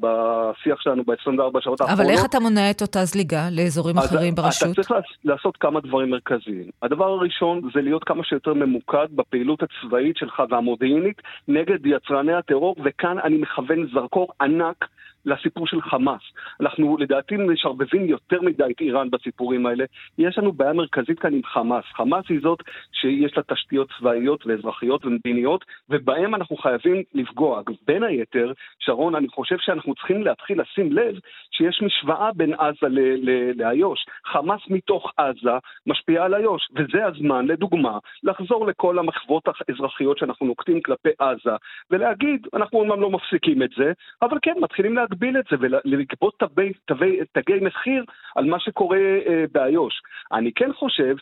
בשיח שלנו ב-עשרים וארבע שעות האחרונות. אבל איך אתה מונע את אותה זליגה לאזורים אחרים ברשות? אתה צריך לעשות כמה דברים מרכזיים. הדבר הראשון זה להיות כמה שיותר ממוקד בפעילות הצבאית שלך והמודיעין, נגד יצרני הטרור, וכאן אני מכוון זרקור ענק לסיפור של חמאס. אנחנו לדעתי משרבבים יותר מדי את איראן בסיפורים האלה. יש לנו בעיה מרכזית כאן עם חמאס. חמאס היא זאת שיש לה תשתיות צבאיות ואזרחיות ומדיניות, ובהם אנחנו חייבים לפגוע. בין היתר, שרון, אני חושב שאנחנו צריכים להתחיל לשים לב שיש משוואה בין עזה ל- ל- לאיו"ש. חמאס מתוך עזה משפיע על איו"ש, וזה הזמן, לדוגמה, לחזור לכל המחוות האזרחיות שאנחנו נוקטים כלפי עזה, ולהגיד, אנחנו אומנם לא מפסיקים את זה, אבל כן, מתחילים להגביל את זה, ולגבות תגי, תגי, תגי מחיר על מה שקורה אה, באיו"ש. אני כן חושב,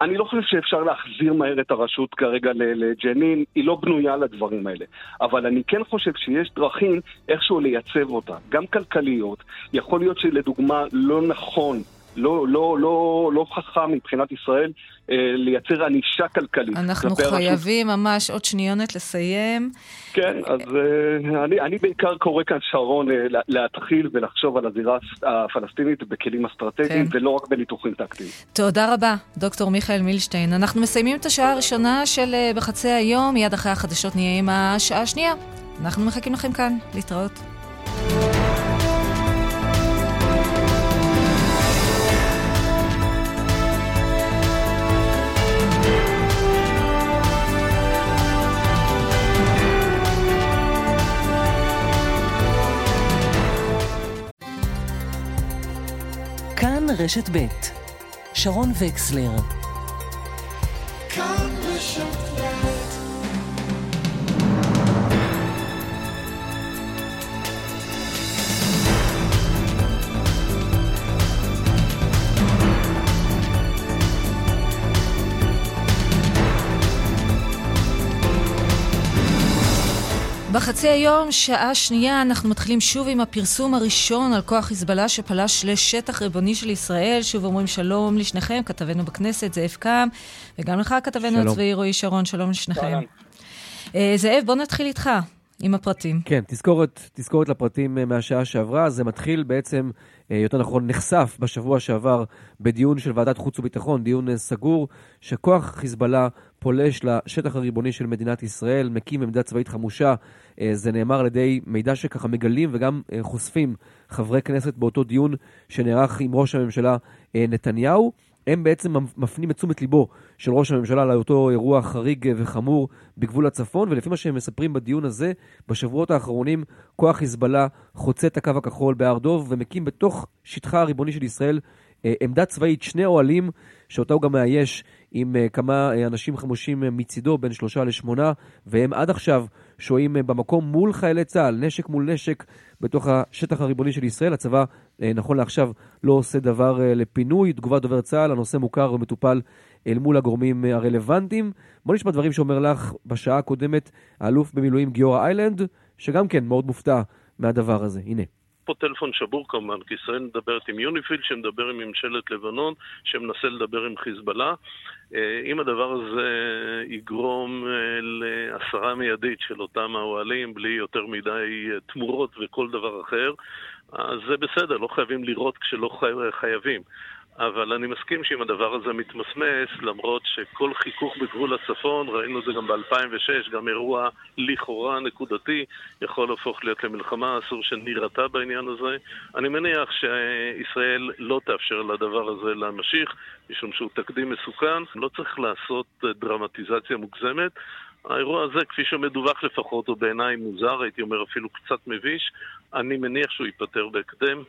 אני לא חושב שאפשר להחזיר מהר את הרשות כרגע לג'נין, היא לא בנויה לדברים האלה. אבל אני כן חושב שיש דרכים איכשהו לייצב אותה, גם כלכליות. יכול להיות שלדוגמה לא נכון, לא, לא, לא, לא חכם מבחינת ישראל אה, לייצר ענישה כלכלית. אנחנו חייבים הרשות. ממש עוד שניונת לסיים. כן, אז אה, אני, אני בעיקר קורא כאן שרון אה, להתחיל ולחשוב על הזירה הפלסטינית בכלים אסטרטגיים, כן. ולא רק בניתוחים טקטיים. תודה רבה, דוקטור מיכאל מילשטיין. אנחנו מסיימים את השעה הראשונה של אה, בחצי היום, מיד אחרי החדשות נהיה עם השעה השנייה. אנחנו מחכים לכם כאן, להתראות. רשת ב' שרון וקסלר כאן רשת ב'. בחצי היום, שעה שנייה, אנחנו מתחילים שוב עם הפרסום הראשון על כוח חיזבאללה שפלש לשטח ריבוני של ישראל. שוב אומרים שלום לשניכם, כתבנו בכנסת, זאב קם, וגם לך כתבנו הצבאי רועי שרון, שלום לשניכם. זאב, בוא נתחיל איתך עם הפרטים. כן, תזכורת, תזכורת לפרטים מהשעה שעברה, זה מתחיל בעצם, יותר נכון, נחשף בשבוע שעבר בדיון של ועדת חוץ וביטחון, דיון סגור, שכוח חיזבאללה פולש לשטח הריבוני של מדינת ישראל, מקים עמדה צבאית חמושה, זה נאמר על ידי מידע שככה מגלים וגם חושפים חברי כנסת באותו דיון שנערך עם ראש הממשלה נתניהו. הם בעצם מפנים את תשומת ליבו של ראש הממשלה לאותו אירוע חריג וחמור בגבול הצפון, ולפי מה שהם מספרים בדיון הזה, בשבועות האחרונים כוח חיזבאללה חוצה את הקו הכחול בהר דב ומקים בתוך שטחה הריבוני של ישראל עמדה צבאית, שני אוהלים, שאותה הוא גם מאייש עם כמה אנשים חמושים מצידו, בין שלושה לשמונה, והם עד עכשיו שוהים במקום מול חיילי צה"ל, נשק מול נשק, בתוך השטח הריבוני של ישראל. הצבא נכון לעכשיו לא עושה דבר לפינוי. תגובת דובר צה"ל, הנושא מוכר ומטופל אל מול הגורמים הרלוונטיים. בוא נשמע דברים שאומר לך בשעה הקודמת האלוף במילואים גיורא איילנד, שגם כן מאוד מופתע מהדבר הזה. הנה. פה טלפון שבור כמובן, כי ישראל מדברת עם יוניפיל, שמדבר עם ממשלת לבנון, שמנסה לדבר עם חיזבאללה. אם הדבר הזה יגרום להסרה מיידית של אותם האוהלים, בלי יותר מדי תמורות וכל דבר אחר, אז זה בסדר, לא חייבים לראות כשלא חייבים. אבל אני מסכים שאם הדבר הזה מתמסמס, למרות שכל חיכוך בגבול הצפון, ראינו את זה גם ב-אלפיים ושש, גם אירוע לכאורה נקודתי, יכול להפוך להיות למלחמה, אסור שנירתה בעניין הזה. אני מניח שישראל לא תאפשר לדבר הזה להמשיך, משום שהוא תקדים מסוכן. לא צריך לעשות דרמטיזציה מוגזמת. האירוע הזה, כפי שמדווח לפחות, הוא בעיניי מוזר, הייתי אומר אפילו קצת מביש. אני מניח שהוא ייפטר בהקדם.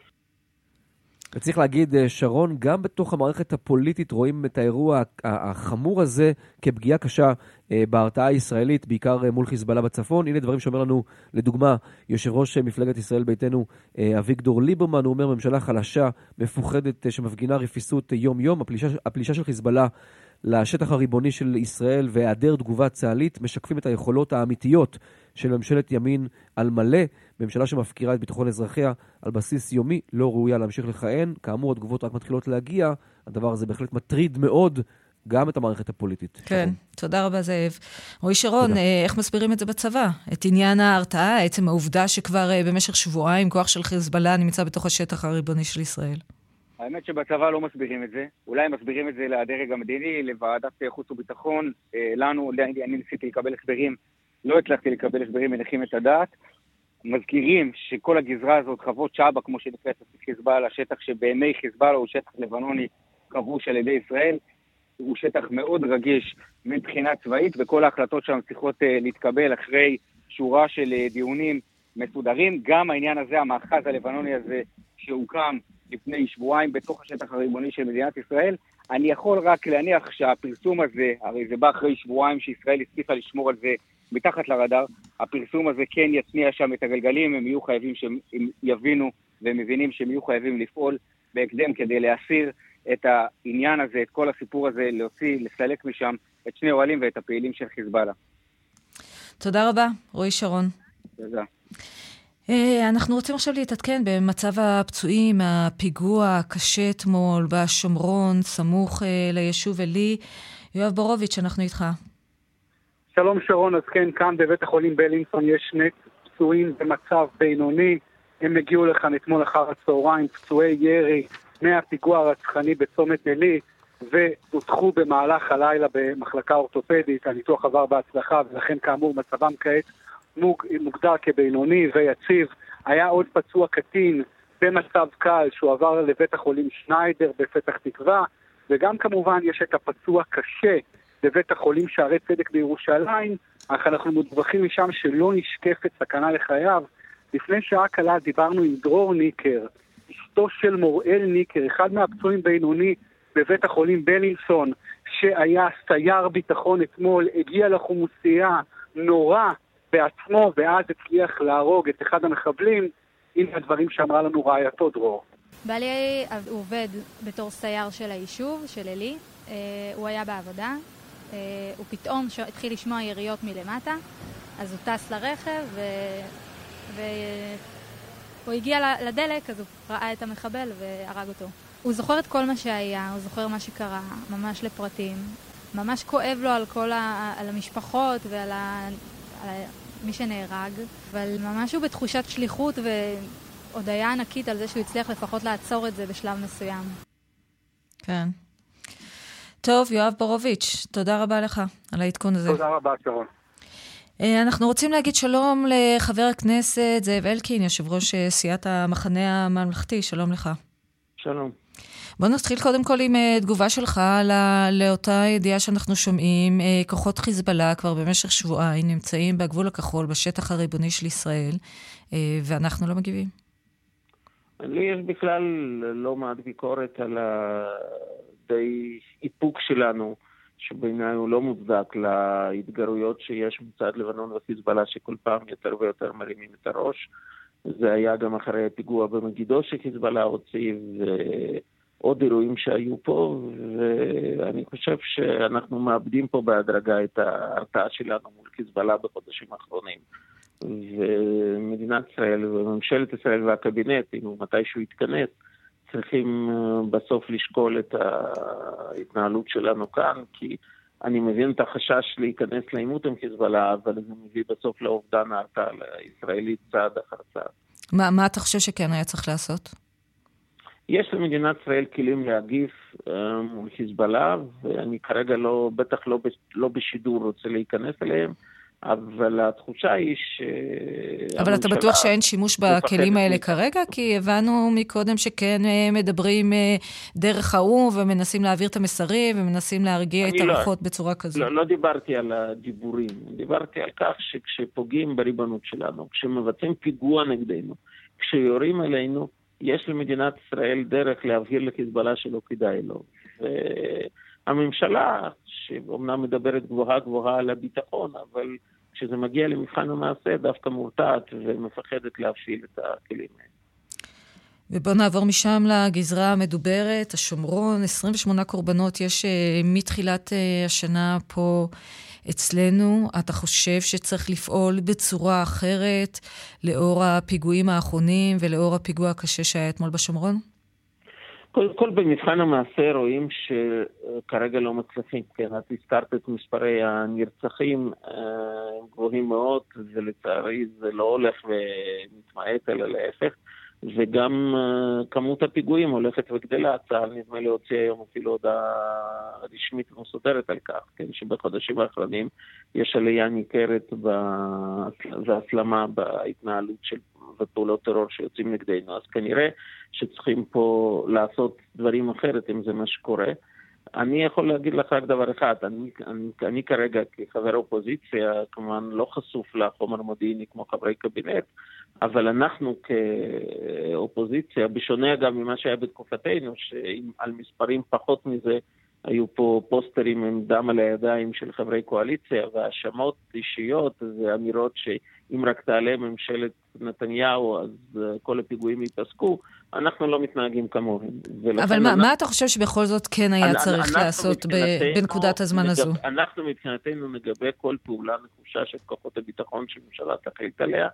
צריך להגיד, שרון, גם בתוך המערכת הפוליטית רואים את האירוע החמור הזה כפגיעה קשה בהרתעה הישראלית, בעיקר מול חיזבאללה בצפון. הנה דברים שאומר לנו, לדוגמה, יושב ראש מפלגת ישראל ביתנו, אביגדור ליברמן, הוא אומר, ממשלה חלשה, מפוחדת, שמפגינה רפיסות יום-יום. הפלישה, הפלישה של חיזבאללה לשטח הריבוני של ישראל והיעדר תגובה צהלית משקפים את היכולות האמיתיות של ממשלת ימין על מלא, ממשלה שמפקירה את ביטחון אזרחיה על בסיס יומי, לא ראויה להמשיך לכהן. כאמור, התגובות רק מתחילות להגיע. הדבר הזה בהחלט מטריד מאוד גם את המערכת הפוליטית. כן, שרון. תודה רבה זאב. רוי שרון, תודה. איך מסבירים את זה בצבא? את עניין ההרתעה, עצם העובדה שכבר במשך שבועיים כוח של חיזבאללה נמצא בתוך השטח הריבוני של ישראל. האמת שבצבא לא מסבירים את זה. אולי מסבירים את זה לדרג המדיני, לוועדת חוץ וביטחון. לנו, אני ניסיתי לקבל הסברים, לא הצלחתי לקבל הסברים, מניחים את הדעת. מזכירים שכל הגזרה הזאת, חוות שעבה, כמו שנקראת חיזבאללה, השטח שבעיני חיזבאללה הוא שטח לבנוני כבוש על ידי ישראל, הוא שטח מאוד רגיש מבחינה צבאית, וכל ההחלטות שם צריכות להתקבל אחרי שורה של דיונים מסודרים. גם העניין הזה, המאחז הלבנוני הזה שהוקם לפני שבועיים בתוך השטח הריבוני של מדינת ישראל, אני יכול רק להניח שהפרסום הזה, הרי זה בא אחרי שבועיים שישראל הספיחה לשמור על זה מתחת לרדאר, הפרסום הזה כן יצניע שם את הגלגלים, הם יהיו חייבים שהם יבינו והם מבינים שהם יהיו חייבים לפעול בהקדם כדי להסיר את העניין הזה, את כל הסיפור הזה, להוציא, לסלק משם את שני אוהלים ואת הפעילים של חיזבאללה. תודה רבה, רועי שרון. תודה. אנחנו רוצים עכשיו להתעדכן במצב הפצועים, הפיגוע הקשה אתמול בשומרון, סמוך ליישוב אלי. יואב ברוביץ', אנחנו איתך. שלום שרון, אז כן, כאן בבית החולים בלינסון יש שני פצועים במצב בינוני. הם הגיעו לכאן אתמול אחר הצהריים, פצועי ירי, מהפיגוע הרצחני בצומת אלי, ופותחו במהלך הלילה במחלקה אורתופדית. הניתוח עבר בהצלחה, ולכן כאמור מצבם כעת מוגדר כבינוני ויציב. היה עוד פצוע קטין במצב קל שהוא עבר לבית החולים שניידר בפתח תקווה, וגם כמובן יש את הפצוע קשה לבית החולים שערי צדק בירושלים, אך אנחנו מדווחים משם שלא נשקפת סכנה לחייו. לפני שעה קלה דיברנו עם דרור ניקר, אשתו של מורל ניקר, אחד מהפצועים בינוני בבית החולים בלינסון, שהיה סייר ביטחון אתמול, הגיע לחומוסייה, נורא בעצמו, ואז הצליח להרוג את אחד המחבלים. הנה הדברים שאמרה לנו רעייתו דרור. בעלי עובד בתור סייר של היישוב, של אלי. אה, הוא היה בעבודה, אה, הוא פתאום ש... התחיל לשמוע יריות מלמטה, אז הוא טס לרכב, ו... והוא הגיע לדלק, אז הוא ראה את המחבל והרג אותו. הוא זוכר את כל מה שהיה, הוא זוכר מה שקרה, ממש לפרטים. ממש כואב לו על כל ה... על המשפחות ועל ה... מי שנהרג, אבל ממש הוא בתחושת שליחות והודעה ענקית על זה שהוא הצליח לפחות לעצור את זה בשלב מסוים. כן. טוב, יואב ברוביץ', תודה רבה לך על העדכון הזה. תודה רבה, שרון. אנחנו רוצים להגיד שלום לחבר הכנסת זאב אלקין, יושב ראש סיעת המחנה הממלכתי, שלום לך. שלום. בוא נתחיל קודם כל עם uh, תגובה שלך לא, לאותה ידיעה שאנחנו שומעים. Uh, כוחות חיזבאללה כבר במשך שבועיים נמצאים בגבול הכחול, בשטח הריבוני של ישראל, uh, ואנחנו לא מגיבים. לי יש בכלל לא מעט ביקורת על הדי איפוק שלנו, שבעיניי הוא לא מוצדק להתגרויות שיש מצד לבנון וחיזבאללה, שכל פעם יותר ויותר מרימים את הראש. זה היה גם אחרי הפיגוע במגידו שחיזבאללה הוציא, ועוד אירועים שהיו פה, ואני חושב שאנחנו מאבדים פה בהדרגה את ההרתעה שלנו מול חיזבאללה בחודשים האחרונים. ומדינת ישראל וממשלת ישראל והקבינט, אם מתישהו יתכנס, צריכים בסוף לשקול את ההתנהלות שלנו כאן, כי אני מבין את החשש להיכנס לעימות עם חיזבאללה, אבל זה מביא בסוף לאובדן ההרתעה הישראלית צעד אחר צעד. מה, מה אתה חושב שכן היה צריך לעשות? יש למדינת ישראל כלים להגיב מול חיזבאללה, ואני כרגע לא, בטח לא, לא בשידור רוצה להיכנס אליהם, אבל התחושה היא ש... אבל אתה בטוח שאין שימוש בכלים האלה כרגע? כי הבנו מקודם שכן מדברים דרך האום, ומנסים להעביר את המסרים, ומנסים להרגיע את הרוחות בצורה כזו. לא, לא דיברתי על הדיבורים. דיברתי על כך שכשפוגעים בריבונות שלנו, כשמבצעים פיגוע נגדנו, כשיורים עלינו, יש למדינת ישראל דרך להבהיר לחיזבאללה שלא כדאי לו. והממשלה, שאומנם מדברת גבוהה גבוהה על הביטחון, אבל כשזה מגיע למבחן המעשה, דווקא מורתעת ומפחדת להפעיל את הכלים האלה. ובוא נעבור משם לגזרה המדוברת, השומרון, עשרים ושמונה קורבנות יש מתחילת השנה פה אצלנו. אתה חושב שצריך לפעול בצורה אחרת לאור הפיגועים האחרונים ולאור הפיגוע הקשה שהיה אתמול בשומרון? כל, כל במבחן המעשה רואים שכרגע לא מצליחים, כן, את הזכרת את מספרי הנרצחים, הם גבוהים מאוד, ולצערי זה לא הולך ומתמעט, אלא להפך, וגם כמות הפיגועים הולכת וגדלה, צה"ל נדמה להוציא היום אפילו הודעה רשמית ומסודרת על כך, כן, שבחודשים האחרונים יש עלייה ניכרת והסלמה בהתנהלות של ופעולות טרור שיוצאים נגדנו, אז כנראה שצריכים פה לעשות דברים אחרת אם זה מה שקורה. אני יכול להגיד לך רק דבר אחד, אני, אני, אני כרגע כחבר אופוזיציה כמובן לא חשוף לחומר מודיעיני כמו חברי קבינט, אבל אנחנו כאופוזיציה, בשונה גם ממה שהיה בתקופתנו, שעל מספרים פחות מזה היו פה פוסטרים עם דם על הידיים של חברי קואליציה, והאשמות אישיות ואמירות שאם רק תעלה ממשלת נתניהו, אז כל הפיגועים ייפסקו, אנחנו לא מתנהגים כמוהם. אבל מה, אנחנו... מה אתה חושב שבכל זאת כן היה צריך לעשות בנקודת הזמן נגב... הזו? אנחנו מבחינתנו נגבה כל פעולה נחושה של כוחות הביטחון שממשלה תחליט עליה.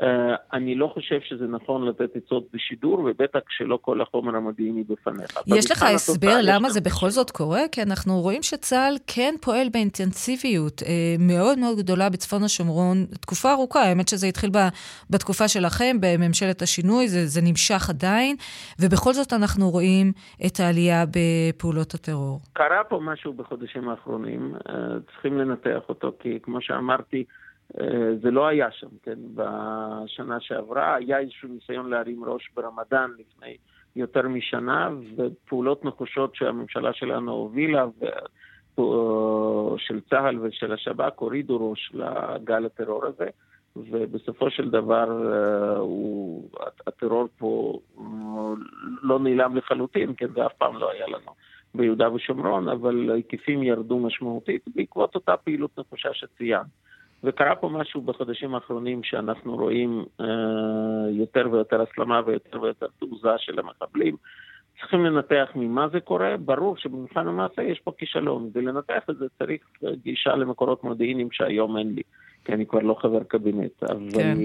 Uh, אני לא חושב שזה נכון לתת עצות בשידור, ובטח שלא כל החומר המדהימי בפניך. יש לך הסבר למה זה בכל זאת קורה? כי אנחנו רואים שצה"ל כן פועל באינטנסיביות uh, מאוד מאוד גדולה בצפון השומרון, תקופה ארוכה, האמת שזה התחיל ב, בתקופה שלכם, בממשלת השינוי, זה, זה נמשך עדיין, ובכל זאת אנחנו רואים את העלייה בפעולות הטרור. קרה פה משהו בחודשים האחרונים, uh, צריכים לנתח אותו, כי כמו שאמרתי, זה לא היה שם, כן, בשנה שעברה, היה איזשהו ניסיון להרים ראש ברמדאן לפני יותר משנה, ופעולות נחושות שהממשלה שלנו הובילה, של צה"ל ושל השב"כ, הורידו ראש לגל הטרור הזה, ובסופו של דבר הוא, הטרור פה לא נעלם לחלוטין, כן, זה אף פעם לא היה לנו ביהודה ושומרון, אבל היקפים ירדו משמעותית בעקבות אותה פעילות נחושה שציין. וקרה פה משהו בחודשים האחרונים שאנחנו רואים אה, יותר ויותר הסלמה ויותר ויותר תעוזה של המחבלים. צריכים לנתח ממה זה קורה. ברור שבמבחן המעשה יש פה כישלון. ולנתח את זה צריך גישה למקורות מודיעינים שהיום אין לי, כי אני כבר לא חבר קבינט. אבל כן.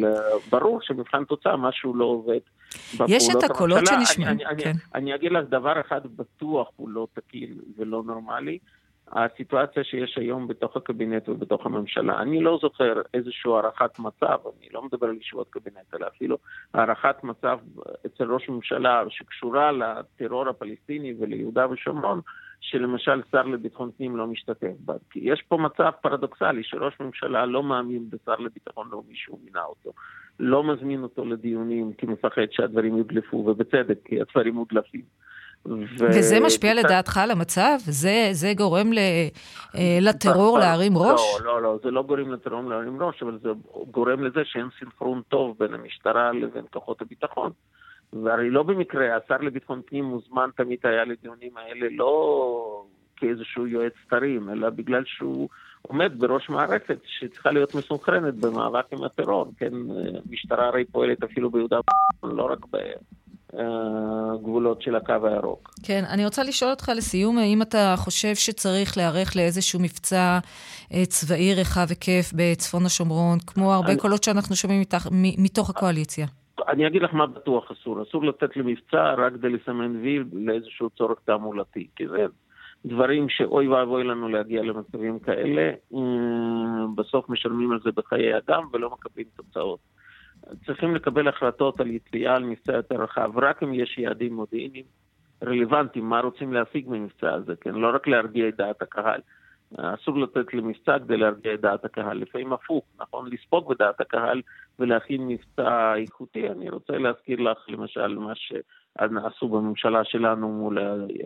ברור שבמבחן תוצאה משהו לא עובד. יש את הקולות שנשמעים. אני, אני, כן. אני, אני אגיד לך דבר אחד בטוח הוא לא תקין ולא נורמלי. הסיטואציה שיש היום בתוך הקבינט ובתוך הממשלה, אני לא זוכר איזושהי הערכת מצב, אני לא מדבר על ישיבות קבינט, אלא אפילו הערכת מצב אצל ראש ממשלה שקשורה לטרור הפלסטיני וליהודה ושומרון, שלמשל שר לביטחון פנים לא משתתף בה. כי יש פה מצב פרדוקסלי שראש ממשלה לא מאמין בשר לביטחון לאומי שהוא מינה אותו, לא מזמין אותו לדיונים כי מפחד שהדברים יודלפו, ובצדק כי הדברים מודלפים. וזה משפיע לדעתך על המצב? זה גורם לטרור להרים ראש? לא, לא, זה לא גורם לטרור להרים ראש, אבל זה גורם לזה שאין סנכרון טוב בין המשטרה לבין כוחות הביטחון. והרי לא במקרה, השר לביטחון פנים מוזמן תמיד היה לדיונים האלה, לא כי כאיזשהו יועץ תרים, אלא בגלל שהוא עומד בראש מערכת שצריכה להיות מסונכרנת במאבק עם הטרור. כן, המשטרה הרי פועלת אפילו ביהודה ושומרון, לא רק ב... גבולות של הקו הירוק. כן, אני רוצה לשאול אותך לסיום, האם אתה חושב שצריך להיערך לאיזשהו מבצע צבאי רחב וכיף בצפון השומרון, כמו הרבה אני... קולות שאנחנו שומעים מתח... מתוך הקואליציה? אני אגיד לך מה בטוח אסור. אסור לתת למבצע רק כדי לסמן וי לאיזשהו צורך תעמולתי, כי זה דברים שאוי ואבוי לנו להגיע למצבים כאלה, בסוף משלמים על זה בחיי אדם ולא מקבלים תוצאות. צריכים לקבל החלטות על יציאה על מבצע יותר רחב, רק אם יש יעדים מודיעיניים רלוונטיים, מה רוצים להשיג במבצע הזה, כן? לא רק להרגיע את דעת הקהל. אסור לתת למבצע כדי להרגיע את דעת הקהל, לפעמים הפוך, נכון? לספוג בדעת הקהל ולהכין מבצע איכותי. אני רוצה להזכיר לך למשל מה שעשו בממשלה שלנו מול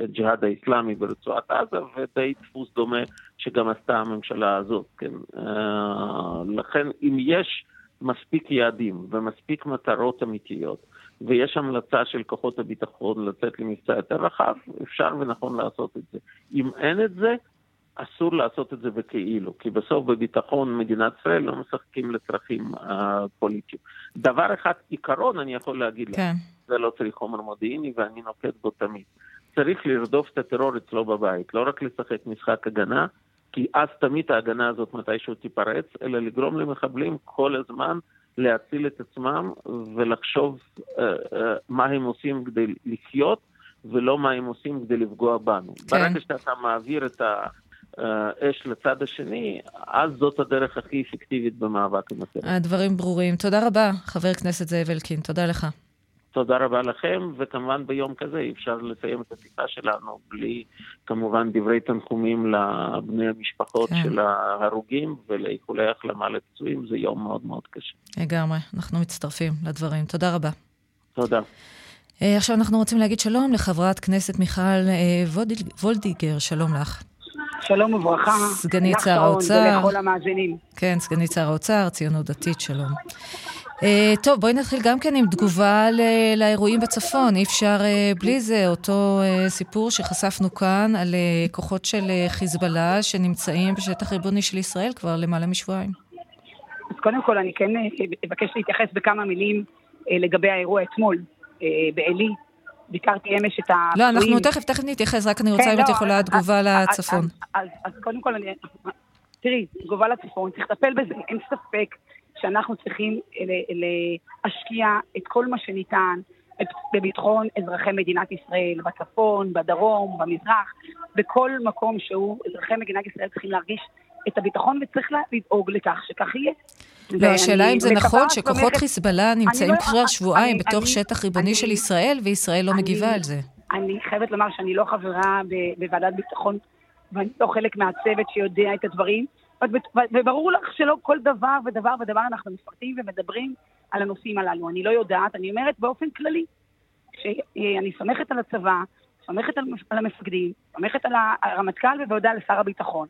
הג'יהאד האסלאמי ברצועת עזה, ודי דפוס דומה שגם עשתה הממשלה הזאת, כן? לכן אם יש מספיק יעדים ומספיק מטרות אמיתיות, ויש המלצה של כוחות הביטחון לצאת למבצע יותר רחב, אפשר ונכון לעשות את זה. אם אין את זה, אסור לעשות את זה בכאילו, כי בסוף בביטחון מדינת ישראל לא משחקים לצרכים פוליטיים. דבר אחד, עיקרון אני יכול להגיד לך, כן. זה לא צריך חומר מודיעיני ואני נוקט בו תמיד. צריך לרדוף את הטרור אצלו בבית, לא רק לשחק משחק הגנה, כי אז תמיד ההגנה הזאת מתישהו תיפרץ, אלא לגרום למחבלים כל הזמן להציל את עצמם ולחשוב אה, אה, מה הם עושים כדי לחיות, ולא מה הם עושים כדי לפגוע בנו. כן. ברגע שאתה מעביר את האש לצד השני, אז זאת הדרך הכי אפקטיבית במאבק עם הטרור. הדברים ברורים. תודה רבה, חבר כנסת זאב אלקין. תודה לך. תודה רבה לכם, וכמובן ביום כזה אפשר לסיים את השיחה שלנו בלי כמובן דברי תנחומים לבני המשפחות כן. של ההרוגים ולאיחולי החלמה לפצועים. זה יום מאוד מאוד קשה. לגמרי, אנחנו מצטרפים לדברים. תודה רבה. תודה. עכשיו אנחנו רוצים להגיד שלום לחברת כנסת מיכל וולדיגר, שלום לך. שלום וברכה. סגנית שר האוצר. ולכל המאזינים. כן, סגנית שר האוצר, ציונות דתית, שלום. Uh, טוב, בואי נתחיל גם כן עם תגובה ל- לאירועים בצפון, אי אפשר uh, בלי זה, אותו uh, סיפור שחשפנו כאן על uh, כוחות של uh, חיזבאללה שנמצאים בשטח ריבוני של ישראל כבר למעלה משבועיים. אז קודם כל אני כן אבקש להתייחס בכמה מילים uh, לגבי האירוע אתמול uh, בעלי, ביקרתי אמש את ה... לא, אנחנו תכף, תכף נתייחס, רק אני רוצה כן, אם לא, את יכולה אז, תגובה אז, לצפון. אז, אז, אז, אז קודם כל אני... תראי, תגובה לצפון, צריך לטפל בזה, אין ספק. שאנחנו צריכים להשקיע את כל מה שניתן בביטחון אזרחי מדינת ישראל, בצפון, בדרום, במזרח, בכל מקום שהוא, אזרחי מדינת ישראל צריכים להרגיש את הביטחון וצריך לדאוג לכך שכך יהיה. לא, השאלה אם זה נכון שכוחות חיזבאללה נמצאים כבר שבועיים בתוך שטח ריבוני של ישראל, וישראל לא מגיבה על זה. אני חייבת לומר שאני לא חברה בוועדת ביטחון, ואני לא חלק מהצוות שיודע את הדברים, וברור לך שלא כל דבר ודבר ודבר אנחנו מפרטים ומדברים על הנושאים הללו. אני לא יודעת, אני אומרת באופן כללי, שאני סומכת על הצבא, סומכת על המפקדים, סומכת על הרמטכ"ל ובעודה על שר הביטחון,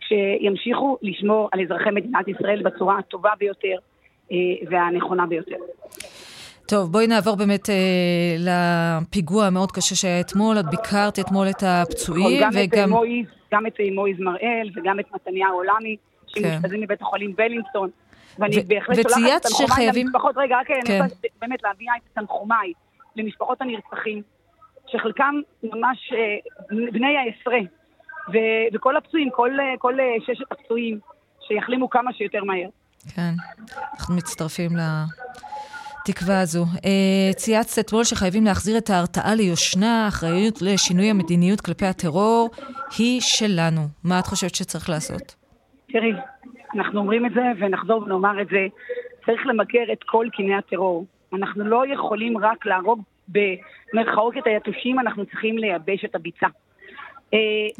שימשיכו לשמור על אזרחי מדינת ישראל בצורה הטובה ביותר והנכונה ביותר. טוב, בואי נעבור באמת אה, לפיגוע המאוד קשה שהיה אתמול, את ביקרת אתמול את הפצועים. גם וגם... את מויז, גם את מויז מראל וגם את מתניה העולמי, שמתפזים כן. מבית החולים בלינסטון. ואני ו- בהחלט שולחת את שחייבים... למשפחות, רגע, רק כן. אני רוצה באמת להביע את תנחומיי למשפחות הנרצחים, שחלקם ממש אה, בני העשרה, ו- וכל הפצועים, כל, כל אה, ששת הפצועים, שיחלימו כמה שיותר מהר. כן, אנחנו מצטרפים ל... תקווה הזו. צייצת אתמול שחייבים להחזיר את ההרתעה ליושנה, אחריות לשינוי המדיניות כלפי הטרור, היא שלנו. מה את חושבת שצריך לעשות? תראי, אנחנו אומרים את זה ונחזור ונאמר את זה. צריך למגר את כל קיני הטרור. אנחנו לא יכולים רק להרוג במרכאות את היתושים, אנחנו צריכים לייבש את הביצה.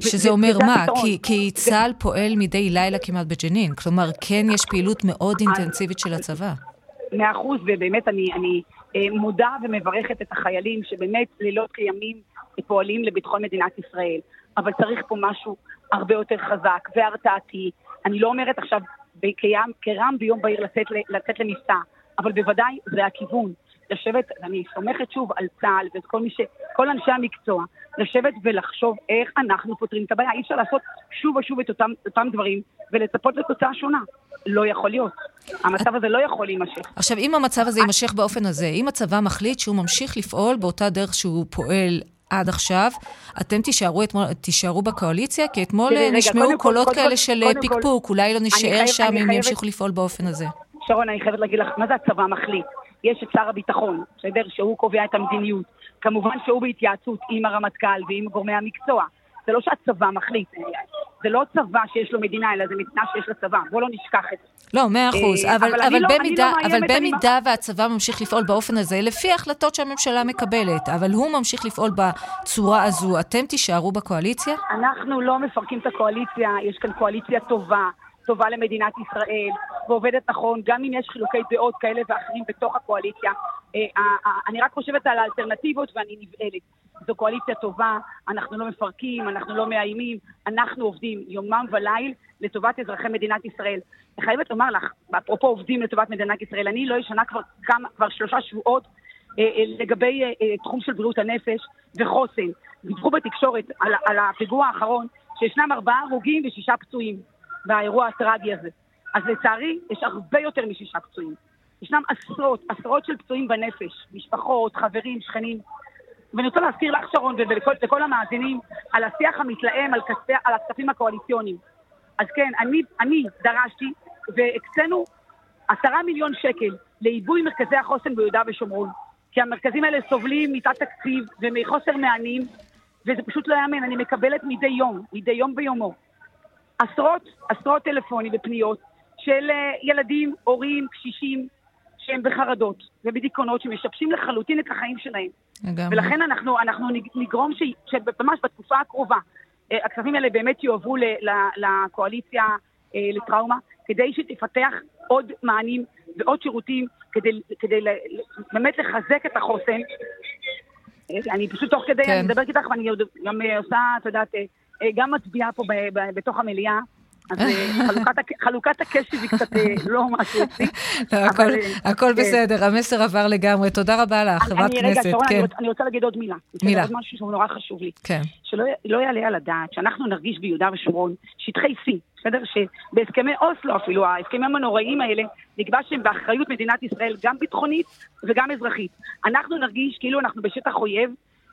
שזה אומר מה? כי צה"ל פועל מדי לילה כמעט בג'נין. כלומר, כן יש פעילות מאוד אינטנסיבית של הצבא. מאה אחוז, ובאמת אני, אני מודה ומברכת את החיילים שבאמת לילות כימים פועלים לביטחון מדינת ישראל. אבל צריך פה משהו הרבה יותר חזק והרתעתי. אני לא אומרת עכשיו כרם ביום בהיר לצאת, לצאת למבצע, אבל בוודאי זה הכיוון. לשבת, אני סומכת שוב על צה"ל ואת כל מי ש... כל אנשי המקצוע, לשבת ולחשוב איך אנחנו פותרים את הבעיה. אי אפשר לעשות שוב ושוב את אותם, אותם דברים ולצפות לתוצאה שונה. לא יכול להיות. המצב הזה לא יכול להימשך. עכשיו, אם המצב הזה יימשך באופן הזה, אם הצבא מחליט שהוא ממשיך לפעול באותה דרך שהוא פועל עד עכשיו, אתם תישארו, אתמול, תישארו בקואליציה, כי אתמול רגע, נשמעו קודם קולות קודם כאלה קודם של קודם פיקפוק, קודם אולי לא נשאר שם אם חייבת... ימשיכו לפעול באופן הזה. שרון, אני חייבת להגיד לך, מה זה הצבא מחליט? יש את שר הביטחון, בסדר, שהוא קובע את המדיניות. כמובן שהוא בהתייעצות עם הרמטכ"ל ועם גורמי המקצוע. זה לא שהצבא מחליט. זה לא צבא שיש לו מדינה, אלא זה מדינה שיש לו צבא. בוא לא נשכח את זה. לא, מאה אחוז. אבל במידה והצבא ממשיך לפעול באופן הזה, לפי ההחלטות שהממשלה מקבלת, אבל הוא ממשיך לפעול בצורה הזו, אתם תישארו בקואליציה? אנחנו לא מפרקים את הקואליציה, יש כאן קואליציה טובה. טובה למדינת ישראל, ועובדת נכון, גם אם יש חילוקי דעות כאלה ואחרים בתוך הקואליציה. אני רק חושבת על האלטרנטיבות ואני נבעלת. זו קואליציה טובה, אנחנו לא מפרקים, אנחנו לא מאיימים, אנחנו עובדים יומם וליל לטובת אזרחי מדינת ישראל. אני חייבת לומר לך, אפרופו עובדים לטובת מדינת ישראל, אני לא ישנה כבר, כמה, כבר שלושה שבועות לגבי תחום של בריאות הנפש וחוסן. דיווחו בתקשורת על, על הפיגוע האחרון, שישנם ארבעה הרוגים ושישה פצועים. באירוע הטרגי הזה. אז לצערי, יש הרבה יותר משישה פצועים. ישנם עשרות, עשרות של פצועים בנפש, משפחות, חברים, שכנים. ואני רוצה להזכיר לך, שרון, ולכל, לכל המאזינים, על השיח המתלהם, על, כספי, על הכספים הקואליציוניים. אז כן, אני, אני דרשתי, והקצנו עשרה מיליון שקל לעיבוי מרכזי החוסן ביהודה ושומרון. כי המרכזים האלה סובלים מתת תקציב ומחוסר מענים, וזה פשוט לא יאמן. אני מקבלת מדי יום, מדי יום ביומו. עשרות, עשרות טלפונים ופניות של ילדים, הורים, קשישים שהם בחרדות ובדיכאונות שמשבשים לחלוטין את החיים שלהם. לגמרי. ולכן אנחנו, אנחנו נגרום ש, שממש בתקופה הקרובה הכספים האלה באמת יועברו ל, ל, לקואליציה לטראומה, כדי שתפתח עוד מענים ועוד שירותים כדי, כדי באמת לחזק את החוסן. אני פשוט תוך כדי, כן. אני מדברת איתך ואני גם עושה, אתה יודעת, גם מצביעה פה ב- ב- בתוך המליאה, אז חלוקת, חלוקת הקשב היא קצת לא משהו עצי. לא, הכל, הכל בסדר, המסר עבר לגמרי. תודה רבה לך, חברת כנסת. רגע, כן. אני, אני רוצה להגיד עוד מילה. מילה. זה משהו שהוא נורא חשוב לי. כן. שלא לא יעלה על הדעת, שאנחנו נרגיש ביהודה ושומרון שטחי סי, בסדר? שבהסכמי אוסלו אפילו, ההסכמים הנוראים האלה, נקבע שהם באחריות מדינת ישראל, גם ביטחונית וגם אזרחית. אנחנו נרגיש כאילו אנחנו בשטח אויב,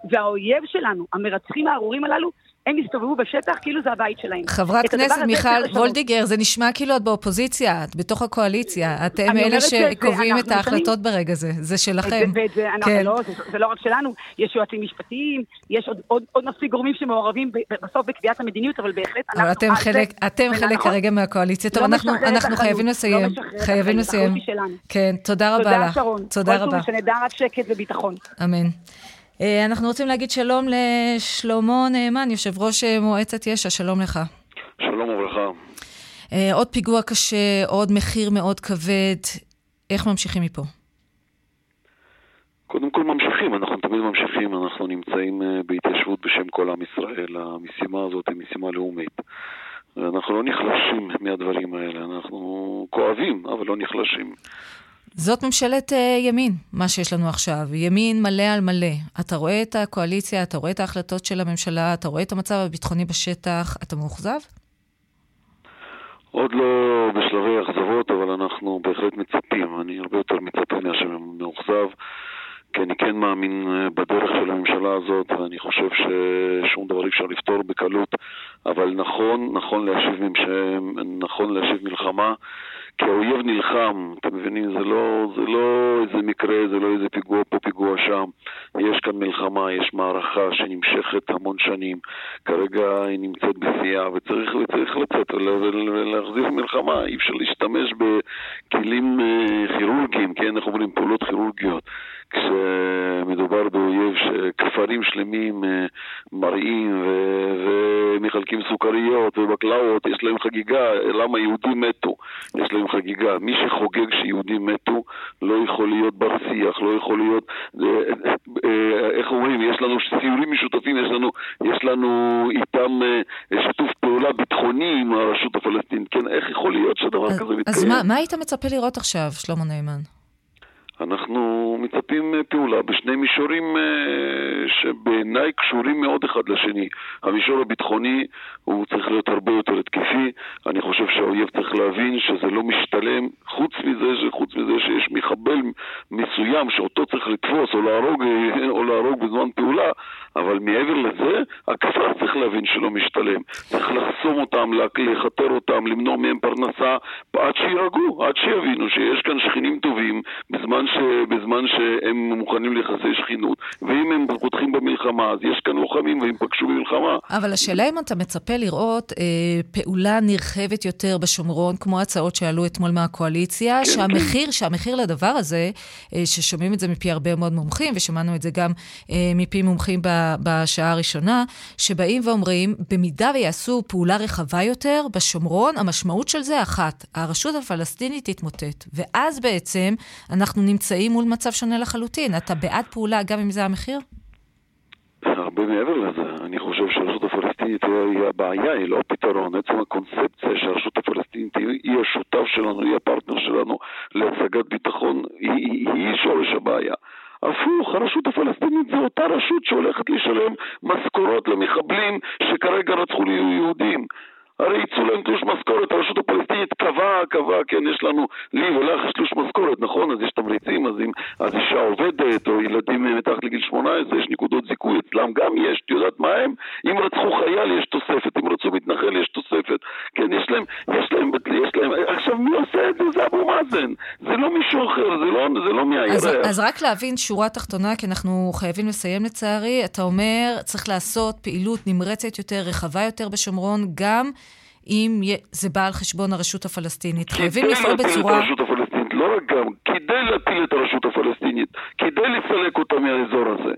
והאויב שלנו, המרצחים הארורים הללו, הם הסתובבו בשטח, כאילו זה הבית שלהם. חברת כנסת מיכל וולדיגר, זה נשמע כאילו את באופוזיציה, את בתוך הקואליציה, אתם אלה שקובעים את ההחלטות ברגע זה, זה שלכם. זה לא רק שלנו, יש יועצים משפטיים, יש עוד נפסיק גורמים שמעורבים בסוף בקביעת המדיניות, אבל בהחלט אנחנו... אתם חלק כרגע מהקואליציה, טוב, אנחנו חייבים לסיים, חייבים לסיים. כן, תודה רבה לך. תודה שרון, כל שום שנדע רק שקט וביטחון. אמן. אנחנו רוצים להגיד שלום לשלמה נאמן, יושב ראש מועצת יש"ע, שלום לך. שלום וברכה. עוד פיגוע קשה, עוד מחיר מאוד כבד, איך ממשיכים מפה? קודם כל ממשיכים, אנחנו תמיד ממשיכים, אנחנו נמצאים בהתיישבות בשם כל עם ישראל, המשימה הזאת היא משימה לאומית. אנחנו לא נחלשים מהדברים האלה, אנחנו כואבים, אבל לא נחלשים. זאת ממשלת uh, ימין, מה שיש לנו עכשיו. ימין מלא על מלא. אתה רואה את הקואליציה, אתה רואה את ההחלטות של הממשלה, אתה רואה את המצב הביטחוני בשטח, אתה מאוכזב? עוד לא בשלבי אכזבות, אבל אנחנו בהחלט מצפים. אני הרבה יותר מצפה שמאוכזב, כי אני כן מאמין בדרך של הממשלה הזאת, ואני חושב ששום דבר אפשר לפתור בקלות, אבל נכון, נכון להשיב ממשלה, נכון להשיב מלחמה, כי האויב נלחם, אתם מבינים, זה לא, זה לא איזה מקרה, זה לא איזה פיגוע פה, פיגוע שם. יש כאן מלחמה, יש מערכה שנמשכת המון שנים. כרגע היא נמצאת בשיאה, וצריך, וצריך לצאת ולהחזיף מלחמה. אי אפשר להשתמש בכלים כירורגיים, כן? אנחנו אומרים פעולות כירורגיות. כשמדובר באויב שכפרים שלמים מראים ומחלקים סוכריות ובקלאות, יש להם חגיגה, למה יהודים מתו? יש להם חגיגה. מי שחוגג שיהודים מתו לא יכול להיות בר שיח, לא יכול להיות, איך אומרים, יש לנו סיורים משותפים, יש לנו, יש לנו איתם שיתוף פעולה ביטחוני עם הרשות הפלסטינית, כן, איך יכול להיות שדבר כזה מתקיים? אז מה היית מצפה לראות עכשיו, שלמה נאמן? אנחנו מצפים פעולה בשני מישורים שבעיניי קשורים מאוד אחד לשני. המישור הביטחוני הוא צריך להיות הרבה יותר התקפי. אני חושב שהאויב צריך להבין שזה לא משתלם, חוץ מזה שחוץ מזה שיש מחבל מסוים שאותו צריך לתפוס או להרוג או להרוג בזמן פעולה, אבל מעבר לזה הכפר צריך להבין שלא משתלם. צריך לחסום אותם, לחתר אותם, למנוע מהם פרנסה עד שירגו, עד שיבינו שיש כאן שכנים טובים בזמן ש... בזמן שהם מוכנים ליחסי שכנות, ואם הם פותחים במלחמה, אז יש כאן לוחמים והם פגשו במלחמה. אבל השאלה אם אתה מצפה לראות אה, פעולה נרחבת יותר בשומרון, כמו הצעות שעלו אתמול מהקואליציה, כן, שהמחיר, כן. שהמחיר לדבר הזה, אה, ששומעים את זה מפי הרבה מאוד מומחים, ושמענו את זה גם אה, מפי מומחים ב, בשעה הראשונה, שבאים ואומרים, במידה ויעשו פעולה רחבה יותר בשומרון, המשמעות של זה אחת, הרשות הפלסטינית תתמוטט, ואז בעצם אנחנו נמצאים מול מצב שונה לחלוטין. אתה בעד פעולה, גם אם זה המחיר? הרבה מעבר לזה. אני חושב שהרשות הפלסטינית היא הבעיה, היא לא הפתרון. עצם הקונספציה שהרשות הפלסטינית היא השותף שלנו, היא הפרטנר שלנו להצגת ביטחון, היא, היא שורש הבעיה. הפוך, הרשות הפלסטינית זה אותה רשות שהולכת לשלם משכורות למחבלים שכרגע רצחו ליהודים. הרי צולם תלוש משכורת, הרשות הפלסטינית קבע, קבע, כן, יש לנו, לי ולך יש תלוש משכורת, נכון, אז יש תמריצים, אז, אם, אז אישה עובדת, או ילדים מתחת לגיל שמונה עשרה, יש נקודות זיכוי, אצלם גם יש, אתה יודעת מה הם? אם רצחו חייל, יש תוספת, אם רצו מתנחל, יש תוספת, כן, יש להם, יש להם, יש להם, עכשיו מי עושה את זה? זה אבו מאזן, זה לא מישהו אחר, זה לא, זה לא מהירח. אז, אז רק להבין שורה תחתונה, כי אנחנו חייבים לסיים לצערי, אתה אומר, צריך לעשות פעילות נמרצת יותר, רחבה יותר בשומרון, גם אם זה בא על חשבון הרשות הפלסטינית. חייבים לפעול בצורה... לא רק גם, כדי להפיל את הרשות הפלסטינית, כדי לסלק אותה מהאזור הזה.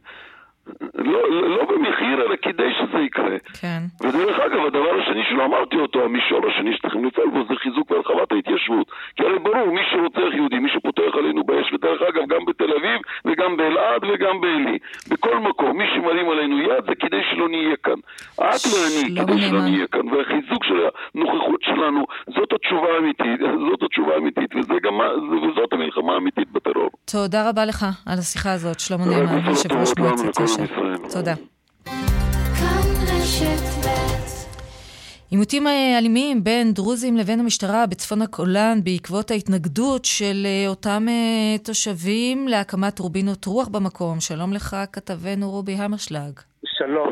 לא, לא במחיר, אלא כדי שזה יקרה. כן. ודרך אגב, הדבר השני שלא אמרתי אותו, המישור השני שצריכים לפעול בו, זה חיזוק והרחבת ההתיישבות. כי הרי ברור, מי שרוצח יהודי, מי שפותח עלינו באש, ודרך אגב, גם בתל אביב, וגם באלעד, וגם באלי. בכל מקום, מי שמרים עלינו יד, זה כדי שלא נהיה כאן. את ואני, כדי שלא נהיה כאן. והחיזוק של הנוכחות שלנו, זאת התשובה האמיתית, זאת התשובה האמיתית, וזה גם, וזאת המלחמה האמיתית בטרור. תודה רבה לך על השיחה הזאת, שלמה נאמן, יושב ראש מועצת יש"ע. תודה. עימותים אלימים בין דרוזים לבין המשטרה בצפון הגולן בעקבות ההתנגדות של אותם תושבים להקמת רובינות רוח במקום. שלום לך, כתבנו רובי אמיר שלג. שלום,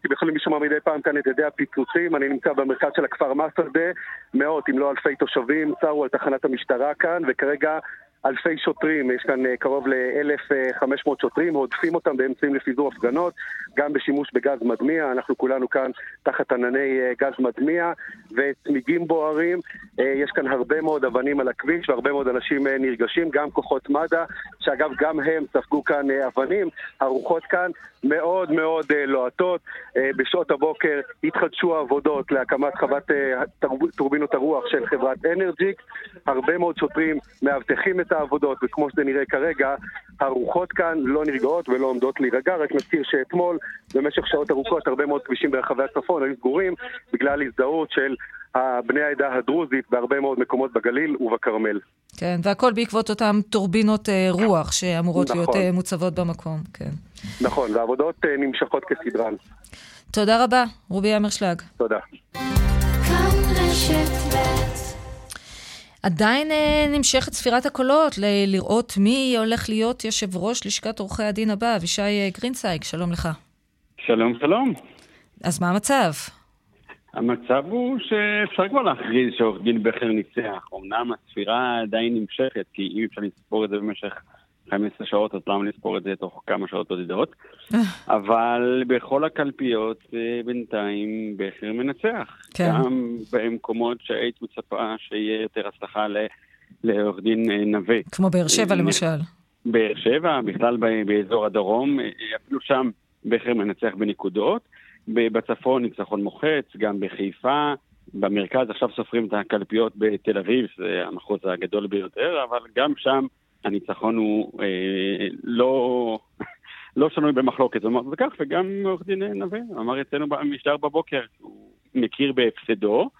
אתם יכולים לשמוע מדי פעם כאן את ידי הפיצוצים, אני נמצא במרכז של הכפר מסרדה, מאות אם לא אלפי תושבים צרו על תחנת המשטרה כאן וכרגע אלפי שוטרים, יש כאן קרוב ל-אלף וחמש מאות שוטרים, הודפים אותם באמצעים לפיזור הפגנות, גם בשימוש בגז מדמיע, אנחנו כולנו כאן תחת ענני גז מדמיע, וצמיגים בוערים, יש כאן הרבה מאוד אבנים על הכביש, והרבה מאוד אנשים נרגשים, גם כוחות מד"א, שאגב גם הם ספגו כאן אבנים, הרוחות כאן מאוד מאוד לוהטות, בשעות הבוקר התחדשו העבודות להקמת חוות טורבינות הרוח של חברת אנרג'יק, הרבה מאוד שוטרים מאבטחים את העבודות, וכמו שזה נראה כרגע, הרוחות כאן לא נרגעות ולא עומדות להירגע. רק נזכיר שאתמול, במשך שעות ארוכות, הרבה מאוד כבישים ברחבי הצפון היו סגורים בגלל הזדהות של בני העדה הדרוזית בהרבה מאוד מקומות בגליל ובכרמל. כן, והכל בעקבות אותם טורבינות רוח שאמורות נכון. להיות מוצבות במקום. כן. נכון, והעבודות נמשכות כסדרן. תודה רבה, רובי אמיר שלג. תודה. עדיין נמשכת ספירת הקולות לראות מי הולך להיות יושב ראש לשכת עורכי הדין הבא, אבישי גרינצייג, שלום לך. שלום, שלום. אז מה המצב? המצב הוא שאפשר כבר להכריז שעורך דין בכר ניצח. אמנם הספירה עדיין נמשכת, כי אם אפשר לספור את זה במשך חמש עשרה שעות, אז למה לספור את זה תוך כמה שעות עודדות. אבל בכל הקלפיות בינתיים בכר מנצח. כן. גם במקומות שהיית מצפה שיהיה יותר הצלחה לעורך דין נווה. כמו באר שבע למשל. באר שבע, בכלל באזור הדרום, אפילו שם בכר מנצח בנקודות. בצפון ניצחון מוחץ, גם בחיפה, במרכז עכשיו סופרים את הקלפיות בתל אביב, זה המחוז הגדול ביותר, אבל גם שם הניצחון הוא אה, לא, לא שנוי במחלוקת, זאת אומרת, וכך, וגם עורך דין נווה, אמר אצלנו במשדר בבוקר, הוא מכיר בהפסדו,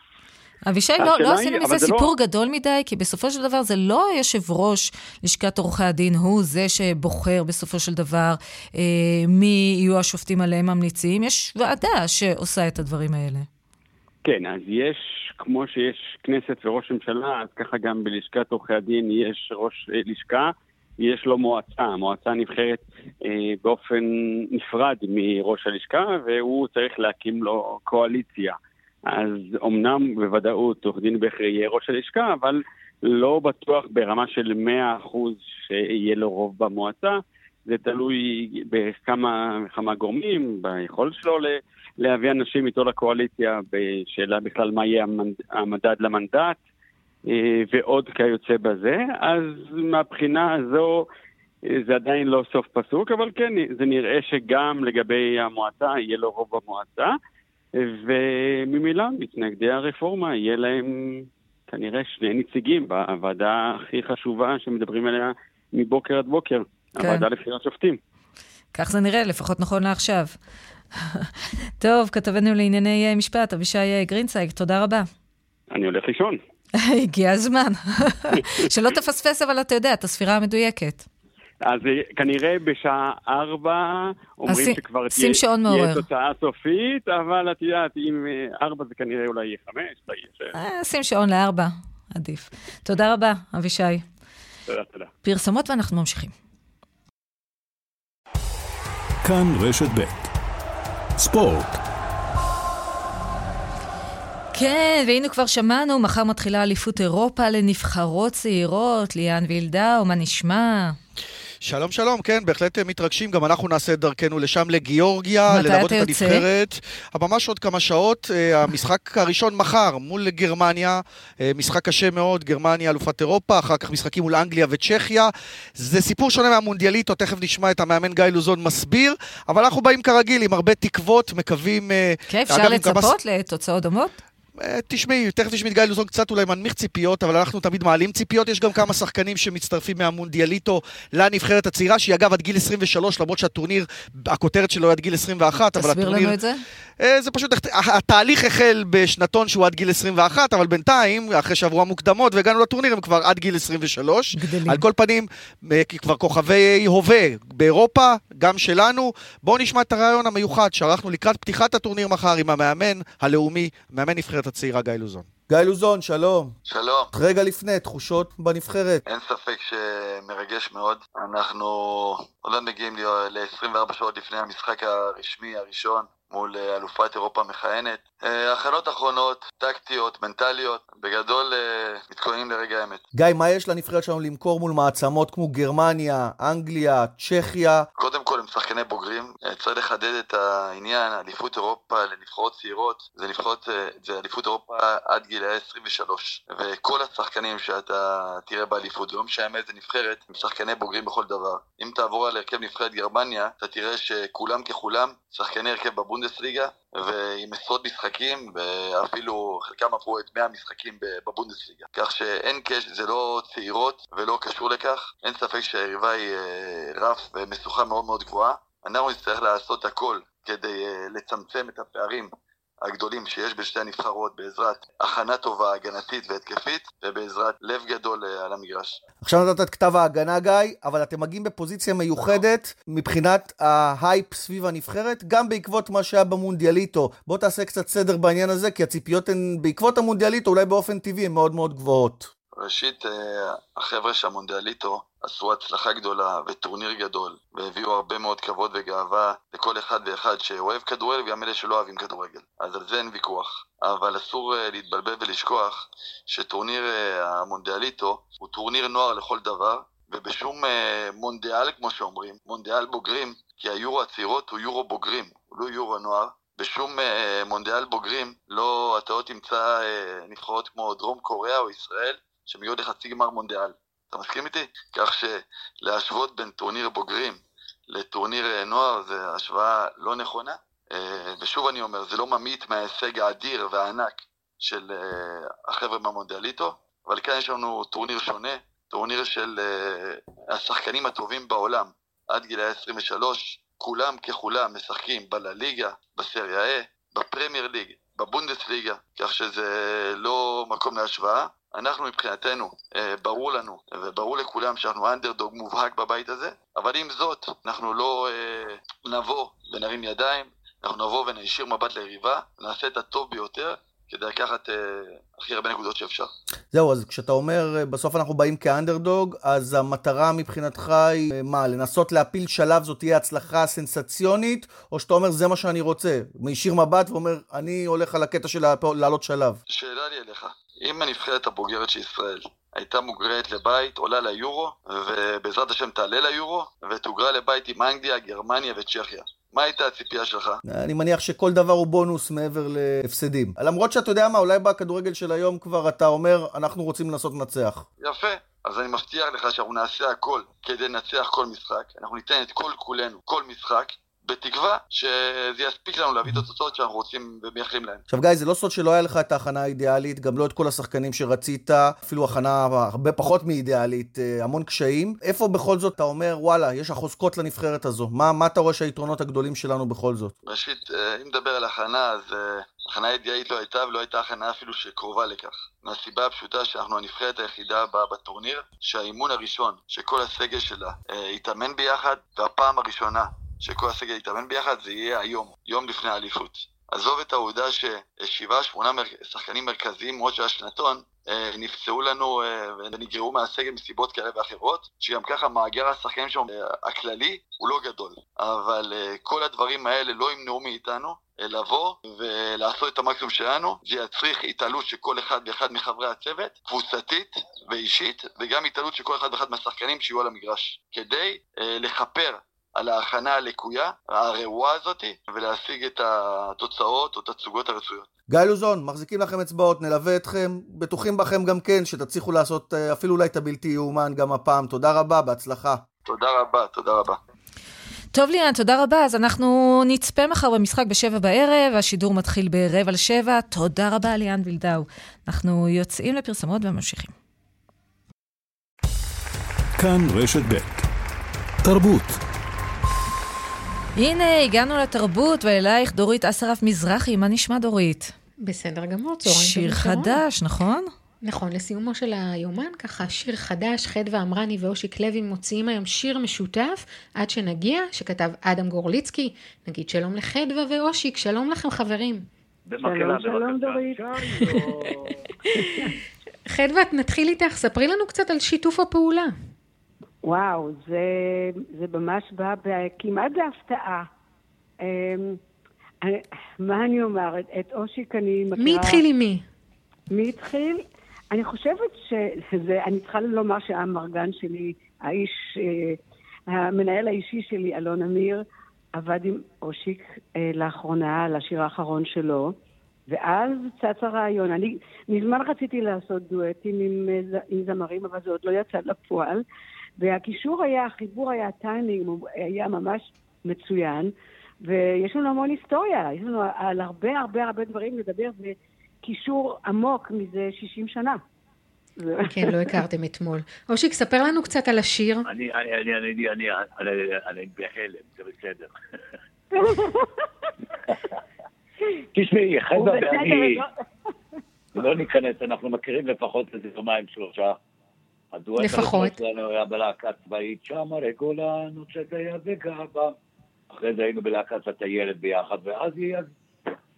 אבישי, לא, לא עשינו מזה סיפור לא... גדול מדי, כי בסופו של דבר זה לא יושב ראש לשכת עורכי הדין, הוא זה שבוחר בסופו של דבר אה, מי יהיו השופטים עליהם ממליצים, יש ועדה שעושה את הדברים האלה. כן, אז יש, כמו שיש כנסת וראש ממשלה, אז ככה גם בלשכת עורכי הדין יש ראש אה, לשכה, יש לו מועצה, מועצה נבחרת אה, באופן נפרד מראש הלשכה, והוא צריך להקים לו קואליציה. אז אמנם בוודאות עורך דין בכר יהיה ראש הלשכה, אבל לא בטוח ברמה של מאה אחוז שיהיה לו רוב במועצה. זה תלוי בכמה כמה גורמים, ביכול שלו להביא אנשים איתו לקואליציה, בשאלה בכלל מה יהיה המדד למנדט, ועוד כיוצא בזה. אז מהבחינה הזו זה עדיין לא סוף פסוק, אבל כן, זה נראה שגם לגבי המועצה יהיה לו רוב במועצה, וממילה, מתנגדי הרפורמה, יהיה להם כנראה שני נציגים בוועדה הכי חשובה שמדברים עליה מבוקר עד בוקר, כן. הוועדה לבחירת שופטים. כך זה נראה, לפחות נכון לעכשיו. טוב, כתבנו לענייני משפט, אבישי גרינצייג, תודה רבה. אני הולך לישון. הגיע הזמן. שלא תפספס, אבל אתה יודע, את הספירה המדויקת. אז כנראה בשעה ארבע אומרים שכבר תהיה תוצאה סופית, אבל את יודעת, אם ארבע זה כנראה אולי יהיה חמש, שים שעון לארבע, עדיף. תודה רבה, אבישי. תודה, תודה. פרסומות ואנחנו ממשיכים. כאן רשת ב' ספורט. כן, והנה כבר שמענו, מחר מתחילה אליפות אירופה לנבחרות צעירות, ליאן וילדאו, מה נשמע? שלום שלום, כן, בהחלט מתרגשים, גם אנחנו נעשה את דרכנו לשם לגיאורגיה, ללוות את הנבחרת, ממש עוד כמה שעות, המשחק הראשון מחר מול גרמניה, משחק קשה מאוד, גרמניה אלופת אירופה, אחר כך משחקים מול אנגליה וצ'כיה, זה סיפור שונה מהמונדיאלית, או תכף נשמע את המאמן גיא לוזון מסביר, אבל אנחנו באים כרגיל עם הרבה תקוות, מקווים... כן, אפשר לצפות לתוצאות דומות? תשמעי, תכף תשמעי את גיא לוזון קצת אולי מנמיך ציפיות, אבל אנחנו תמיד מעלים ציפיות, יש גם כמה שחקנים שמצטרפים מהמונדיאליטו לנבחרת הצעירה, שהיא אגב עד גיל עשרים ושלוש, למרות שהטורניר, הכותרת שלו היא עד גיל עשרים ואחת, אבל הטורניר... תסביר לנו את זה? זה פשוט, התהליך החל בשנתון שהוא עד גיל עשרים ואחת, אבל בינתיים, אחרי שעברו המוקדמות והגענו לטורניר, הם כבר עד גיל עשרים ושלוש. גדלים. על כל פנים, כבר כוכבי הווה באירופה, גם שלנו. בואו נשמע את הרעיון המיוחד שערכנו לקראת פתיחת הטורניר מחר עם המאמן הלאומי, מאמן נבחרת הצעירה גיא לוזון. גיא לוזון, שלום. שלום. רגע לפני, תחושות בנבחרת. אין ספק שמרגש מאוד. אנחנו עוד מגיעים ל-עשרים וארבע שעות לפני המשחק הרשמי הראשון מול אלופת אירופה מכהנת. הכנות אחרונות, טקטיות, מנטליות, בגדול מתכוננים לרגע האמת. גיא, מה יש לנבחרת שלנו למכור מול מעצמות כמו גרמניה, אנגליה, צ'כיה? קודם כל הם שחקני בוגרים. צריך לחדד את העניין, אליפות אירופה לנבחרות צעירות, זה נבחרות, זה אליפות אירופה עד גיל עשרים ושלוש. וכל השחקנים שאתה תראה באליפות, לא משנה איזה נבחרת, הם שחקני בוגרים בכל דבר. אם תעבור על הרכב נבחרת גרמניה, אתה תראה שכולם ככולם שחקני הרכב בבונדסליגה ליגה, ועם עשרות משחקים, ואפילו חלקם עברו את מאה משחקים בבונדסליגה. כך שאין קש, זה לא צעירות ולא קשור לכך. אין ספק שהיריבה היא רף ומסוכה מאוד מאוד גבוהה. אנחנו נצטרך לעשות הכל כדי לצמצם את הפערים הגדולים שיש בשתי הנבחרות בעזרת הכנה טובה, הגנתית והתקפית, ובעזרת לב גדול על המגרש. עכשיו נתת את כתב ההגנה, גיא, אבל אתם מגיעים בפוזיציה מיוחדת מבחינת ההייפ סביב הנבחרת, גם בעקבות מה שהיה במונדיאליטו. בוא תעשה קצת סדר בעניין הזה, כי הציפיות הן בעקבות המונדיאליטו, אולי באופן טבעי, הן מאוד מאוד גבוהות. ראשית, החבר'ה שהמונדיאליטו עשו הצלחה גדולה וטורניר גדול, והביאו הרבה מאוד כבוד וגאווה לכל אחד ואחד שאוהב כדורגל וגם אלה שלא אוהבים כדורגל. אז על זה אין ויכוח. אבל אסור להתבלבל ולשכוח שטורניר המונדיאליטו הוא טורניר נוער לכל דבר, ובשום מונדיאל, כמו שאומרים, מונדיאל בוגרים, כי היורו הצעירות הוא יורו בוגרים, הוא לא יורו נוער. בשום מונדיאל בוגרים לא אתה לא תמצא נבחרות כמו דרום קוריאה או ישראל שמגיעות לחצי גמר מונדיאל. אתה מסכים איתי? כך שלהשוות בין טורניר בוגרים לטורניר נוער זה השוואה לא נכונה. ושוב אני אומר, זה לא ממעיט מההישג האדיר והענק של החבר'ה מהמונדיאליטו, אבל כאן יש לנו טורניר שונה, טורניר של השחקנים הטובים בעולם, עד גילי עשרים ושלוש, כולם ככולם משחקים בלליגה, בסריה A, בפרמייר ליג, בבונדסליגה, כך שזה לא מקום להשוואה. אנחנו מבחינתנו, ברור לנו וברור לכולם שאנחנו אנדרדוג מובהק בבית הזה, אבל עם זאת אנחנו לא נבוא ונרים ידיים, אנחנו נבוא ונשאיר מבט ליריבה, נעשה את הטוב ביותר כדי לקחת הכי הרבה נקודות שאפשר. זהו, אז כשאתה אומר בסוף אנחנו באים כאנדרדוג, אז המטרה מבחינתך היא מה? לנסות להפיל שלב, זאת תהיה הצלחה סנסציונית, או שאתה אומר זה מה שאני רוצה, מישיר מבט ואומר אני הולך על הקטע של לעלות שלב? שאלה לי אליך, אם הנבחרת הבוגרת של ישראל הייתה מוגרעת לבית, עולה ליורו, ובעזרת השם תעלה ליורו, ותוגרע לבית עם אנגליה, גרמניה וצ'כיה, מה הייתה הציפייה שלך? אני מניח שכל דבר הוא בונוס מעבר להפסדים. למרות שאתה יודע מה, אולי בכדורגל של היום כבר אתה אומר, אנחנו רוצים לנסות לנצח. יפה, אז אני מבטיח לך שאנחנו נעשה הכל כדי לנצח כל משחק. אנחנו ניתן את כל כולנו, כל משחק, בתקווה שזה יספיק לנו להביא את התוצאות שאנחנו רוצים ומייחלים להם. עכשיו גיא, זה לא סוד שלא היה לך את ההכנה האידיאלית, גם לא את כל השחקנים שרצית, אפילו הכנה הרבה פחות מאידיאלית, המון קשיים. איפה בכל זאת אתה אומר, וואלה, יש החוזקות לנבחרת הזו? מה, מה אתה רואה שהיתרונות הגדולים שלנו בכל זאת? ראשית, אם נדבר על הכנה, אז הכנה האידיאלית לא הייתה, ולא הייתה הכנה אפילו שקרובה לכך. מהסיבה הפשוטה שאנחנו הנבחרת היחידה הבאה בטורניר, שהאימון הראשון, שכל הסגל שלה יתאמן ביחד, והפעם הראשונה שכל הסגל יתאמן ביחד, זה יהיה היום, יום לפני האליפות. עזוב את העובדה ששבעה, שמונה שחקנים מרכזיים, מאוד שעה שנתון, נפצעו לנו ונגרעו מהסגל מסיבות כאלה ואחרות, שגם ככה מאגר השחקנים שם הכללי הוא לא גדול. אבל כל הדברים האלה לא ימנעו מאיתנו לבוא ולעשות את המקסימום שלנו. זה יצריך התעלות שכל אחד ואחד מחברי הצוות, קבוצתית ואישית, וגם התעלות שכל אחד ואחד מהשחקנים שיהיו על המגרש, כדי לחפר על ההכנה הלקויה, הרעועה הזאת, ולהשיג את התוצאות או תצוגות הרצויות. גיא לוזון, מחזיקים לכם אצבעות, נלווה אתכם, בטוחים בכם גם כן, שתצליחו לעשות אפילו אולי את הבלתי יאומן גם הפעם. תודה רבה, בהצלחה. תודה רבה, תודה רבה. טוב ליאן, תודה רבה, אז אנחנו נצפה מחר במשחק בשבע בערב, השידור מתחיל בערב על שבע, תודה רבה ליאן וילדאו. אנחנו יוצאים לפרסמות וממשיכים. כאן רשת ב' תרבות. הנה, הגענו לתרבות, ואלייך דורית אסרף מזרחי. מה נשמע דורית? בסדר גמור, צהריים. שיר חדש, נכון? נכון, לסיומו של היומן, ככה שיר חדש, חדווה אמרני ואושיק לוי מוציאים היום שיר משותף, עד שנגיע, שכתב אדם גורליצקי, נגיד שלום לחדווה ואושיק, שלום לכם חברים. שלום, שלום דורית. חדווה, נתחיל איתך, ספרי לנו קצת על שיתוף הפעולה. וואו, זה, זה ממש בא כמעט להפתעה. מה אני אומרת? את אושיק אני מכירה... מי התחיל עם מי? מי התחיל? אני חושבת שזה... אני צריכה לומר שהמרגן שלי, האיש, המנהל האישי שלי, אלון אמיר, עבד עם אושיק לאחרונה, לשיר האחרון שלו, ואז צץ הרעיון. אני מזמן רציתי לעשות דואטים עם, עם זמרים, אבל זה עוד לא יצא לפועל, והקישור היה, החיבור היה, הטיימינג היה ממש מצוין, ויש לנו המון היסטוריה, יש לנו על הרבה הרבה הרבה דברים לדבר, וקישור עמוק מזה שישים שנה. כן, לא הכרתם אתמול. אושיק, ספר לנו קצת על השיר. אני, אני, אני, אני, אני, אני בהלם, זה בסדר. תשמעי, חדווה ואני, לא ניכנס, אנחנו מכירים לפחות איזה יומיים שלושה. לפחות. לנו היה בלהקה צבאית שם, רגולה, נוצת היה וגאבה. אחרי זה היינו בלהקת הטיילת ביחד, ואז היא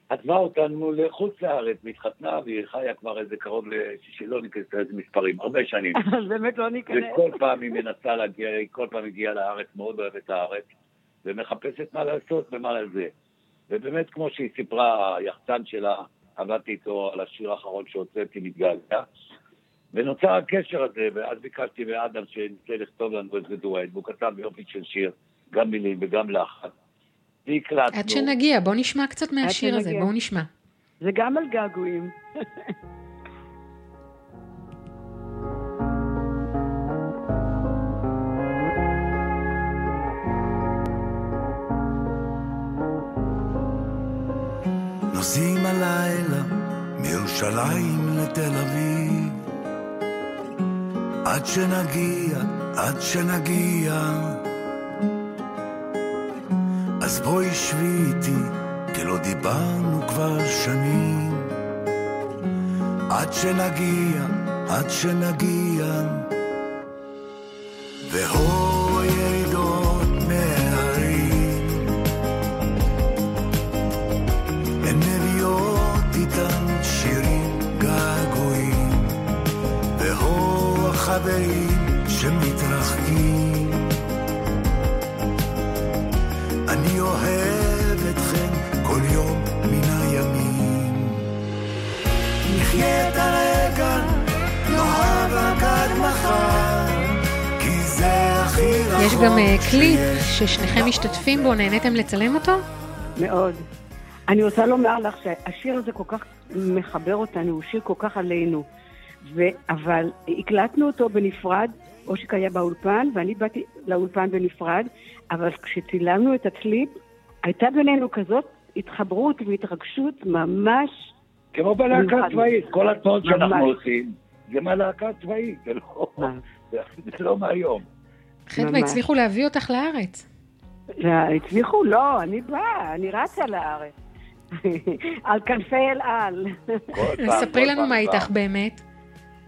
עזבה אותנו לחוץ לארץ, מתחתנה, והיא חיה כבר איזה קרוב לשלא ניכנס לאיזה מספרים, הרבה שנים. אז באמת לא ניכנס. וכל פעם היא מנסה להגיע, היא כל פעם הגיעה לארץ, מאוד אוהבת הארץ, ומחפשת מה לעשות ומה לזה. ובאמת, כמו שהיא סיפרה, היחצן שלה, עבדתי איתו על השיר האחרון שהוצאתי מתגעגע, ונוצר הקשר הזה, ואז ביקשתי מאדם שנצא לכתוב לנו איזה דואט, והוא כתב יופי של שיר, גם מילים וגם לחן. והקלטנו. עד שנגיע, בואו נשמע קצת מהשיר הזה, בואו נשמע. זה גם על געגועים. נוסעים הלילה, מירושלים לתל אביב, עד שנגיע, עד שנגיע, אז בואי שבי איתי, כי לא דיברנו כבר שנים, עד שנגיע, עד שנגיע, והוי ידעות נערים, הן נביאות איתן שירים געגועים, והוא החברים שמתרחקים, אני אוהב אתכם כל יום מן הימים. נחיה את הרגע, נאהב רק עד מחר, כי זה הכי רחוק. יש גם קליפ ששניכם משתתפים בו, נהניתם לצלם אותו? מאוד. אני רוצה לומר לך שהשיר הזה כל כך מחבר אותנו, הוא שיר כל כך עלינו, אבל הקלטנו אותו בנפרד, או שקהיה באולפן, ואני באתי לאולפן בנפרד, אבל כשצילמנו את הקליפ, הייתה בינינו כזאת התחברות והתרגשות ממש... כמו בלהקה צבאית, כל התנועות שאנחנו עושים, זה מהלהקה צבאית, זה לא מהיום. חדווה, הצליחו להביא אותך לארץ. הצליחו? לא, אני באה, אני רצה לארץ. על כנפי אל על. ספרי לנו מה איתך באמת.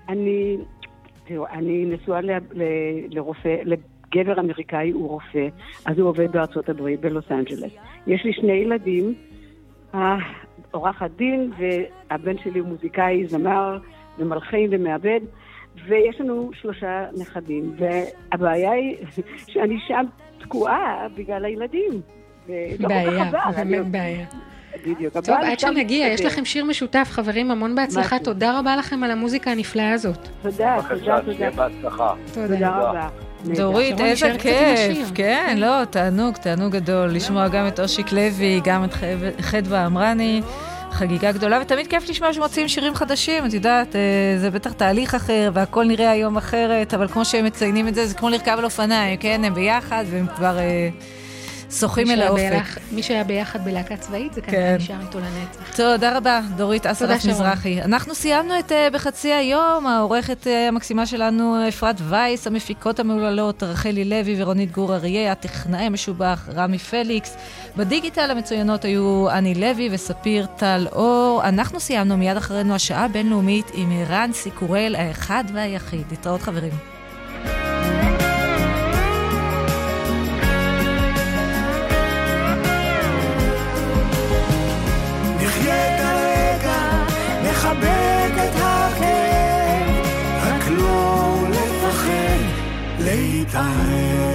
אני... אני נשואה לרופא, לגבר אמריקאי, הוא רופא, אז הוא עובד בארצות הברית, בלוס אנג'לס. יש לי שני ילדים, עורך הדין, והבן שלי הוא מוזיקאי, זמר, ומלחין ומעבד, ויש לנו שלושה נכדים, והבעיה היא שאני שם תקועה בגלל הילדים. בעיה, באמת בעיה. טוב, עד שנגיע, יש לכם שיר משותף, חברים, המון בהצלחה, תודה רבה לכם על המוזיקה הנפלאה הזאת. תודה, תודה, תודה. תודה רבה. דורית, איזה כיף, כן, לא, תענוג, תענוג גדול, לשמוע גם את אושיק לוי, גם את חדווה אמרני, חגיגה גדולה, ותמיד כיף לשמוע שמוצאים שירים חדשים, את יודעת, זה בטח תהליך אחר, והכל נראה היום אחרת, אבל כמו שהם מציינים את זה, זה כמו לרכב על אופניים, כן, הם ביחד, והם כבר... שוחים אל האופק. מי שהיה ביחד בלהקה צבאית, זה כנראה נשאר איתו לנצח. תודה רבה, דורית אסרף מזרחי. אנחנו סיימנו את בחצי היום, העורכת המקסימה שלנו, אפרת וייס, המפיקות המעוללות, רחלי לוי ורונית גור אריה, הטכנאי המשובח, רמי פליקס. בדיגיטל המצוינות היו אני לוי וספיר טל אור. אנחנו סיימנו מיד אחרינו השעה הבינלאומית עם ערן סיקורל, האחד והיחיד. להתראות חברים. מחבק את הכאב, רק לא לפחד להתאהב.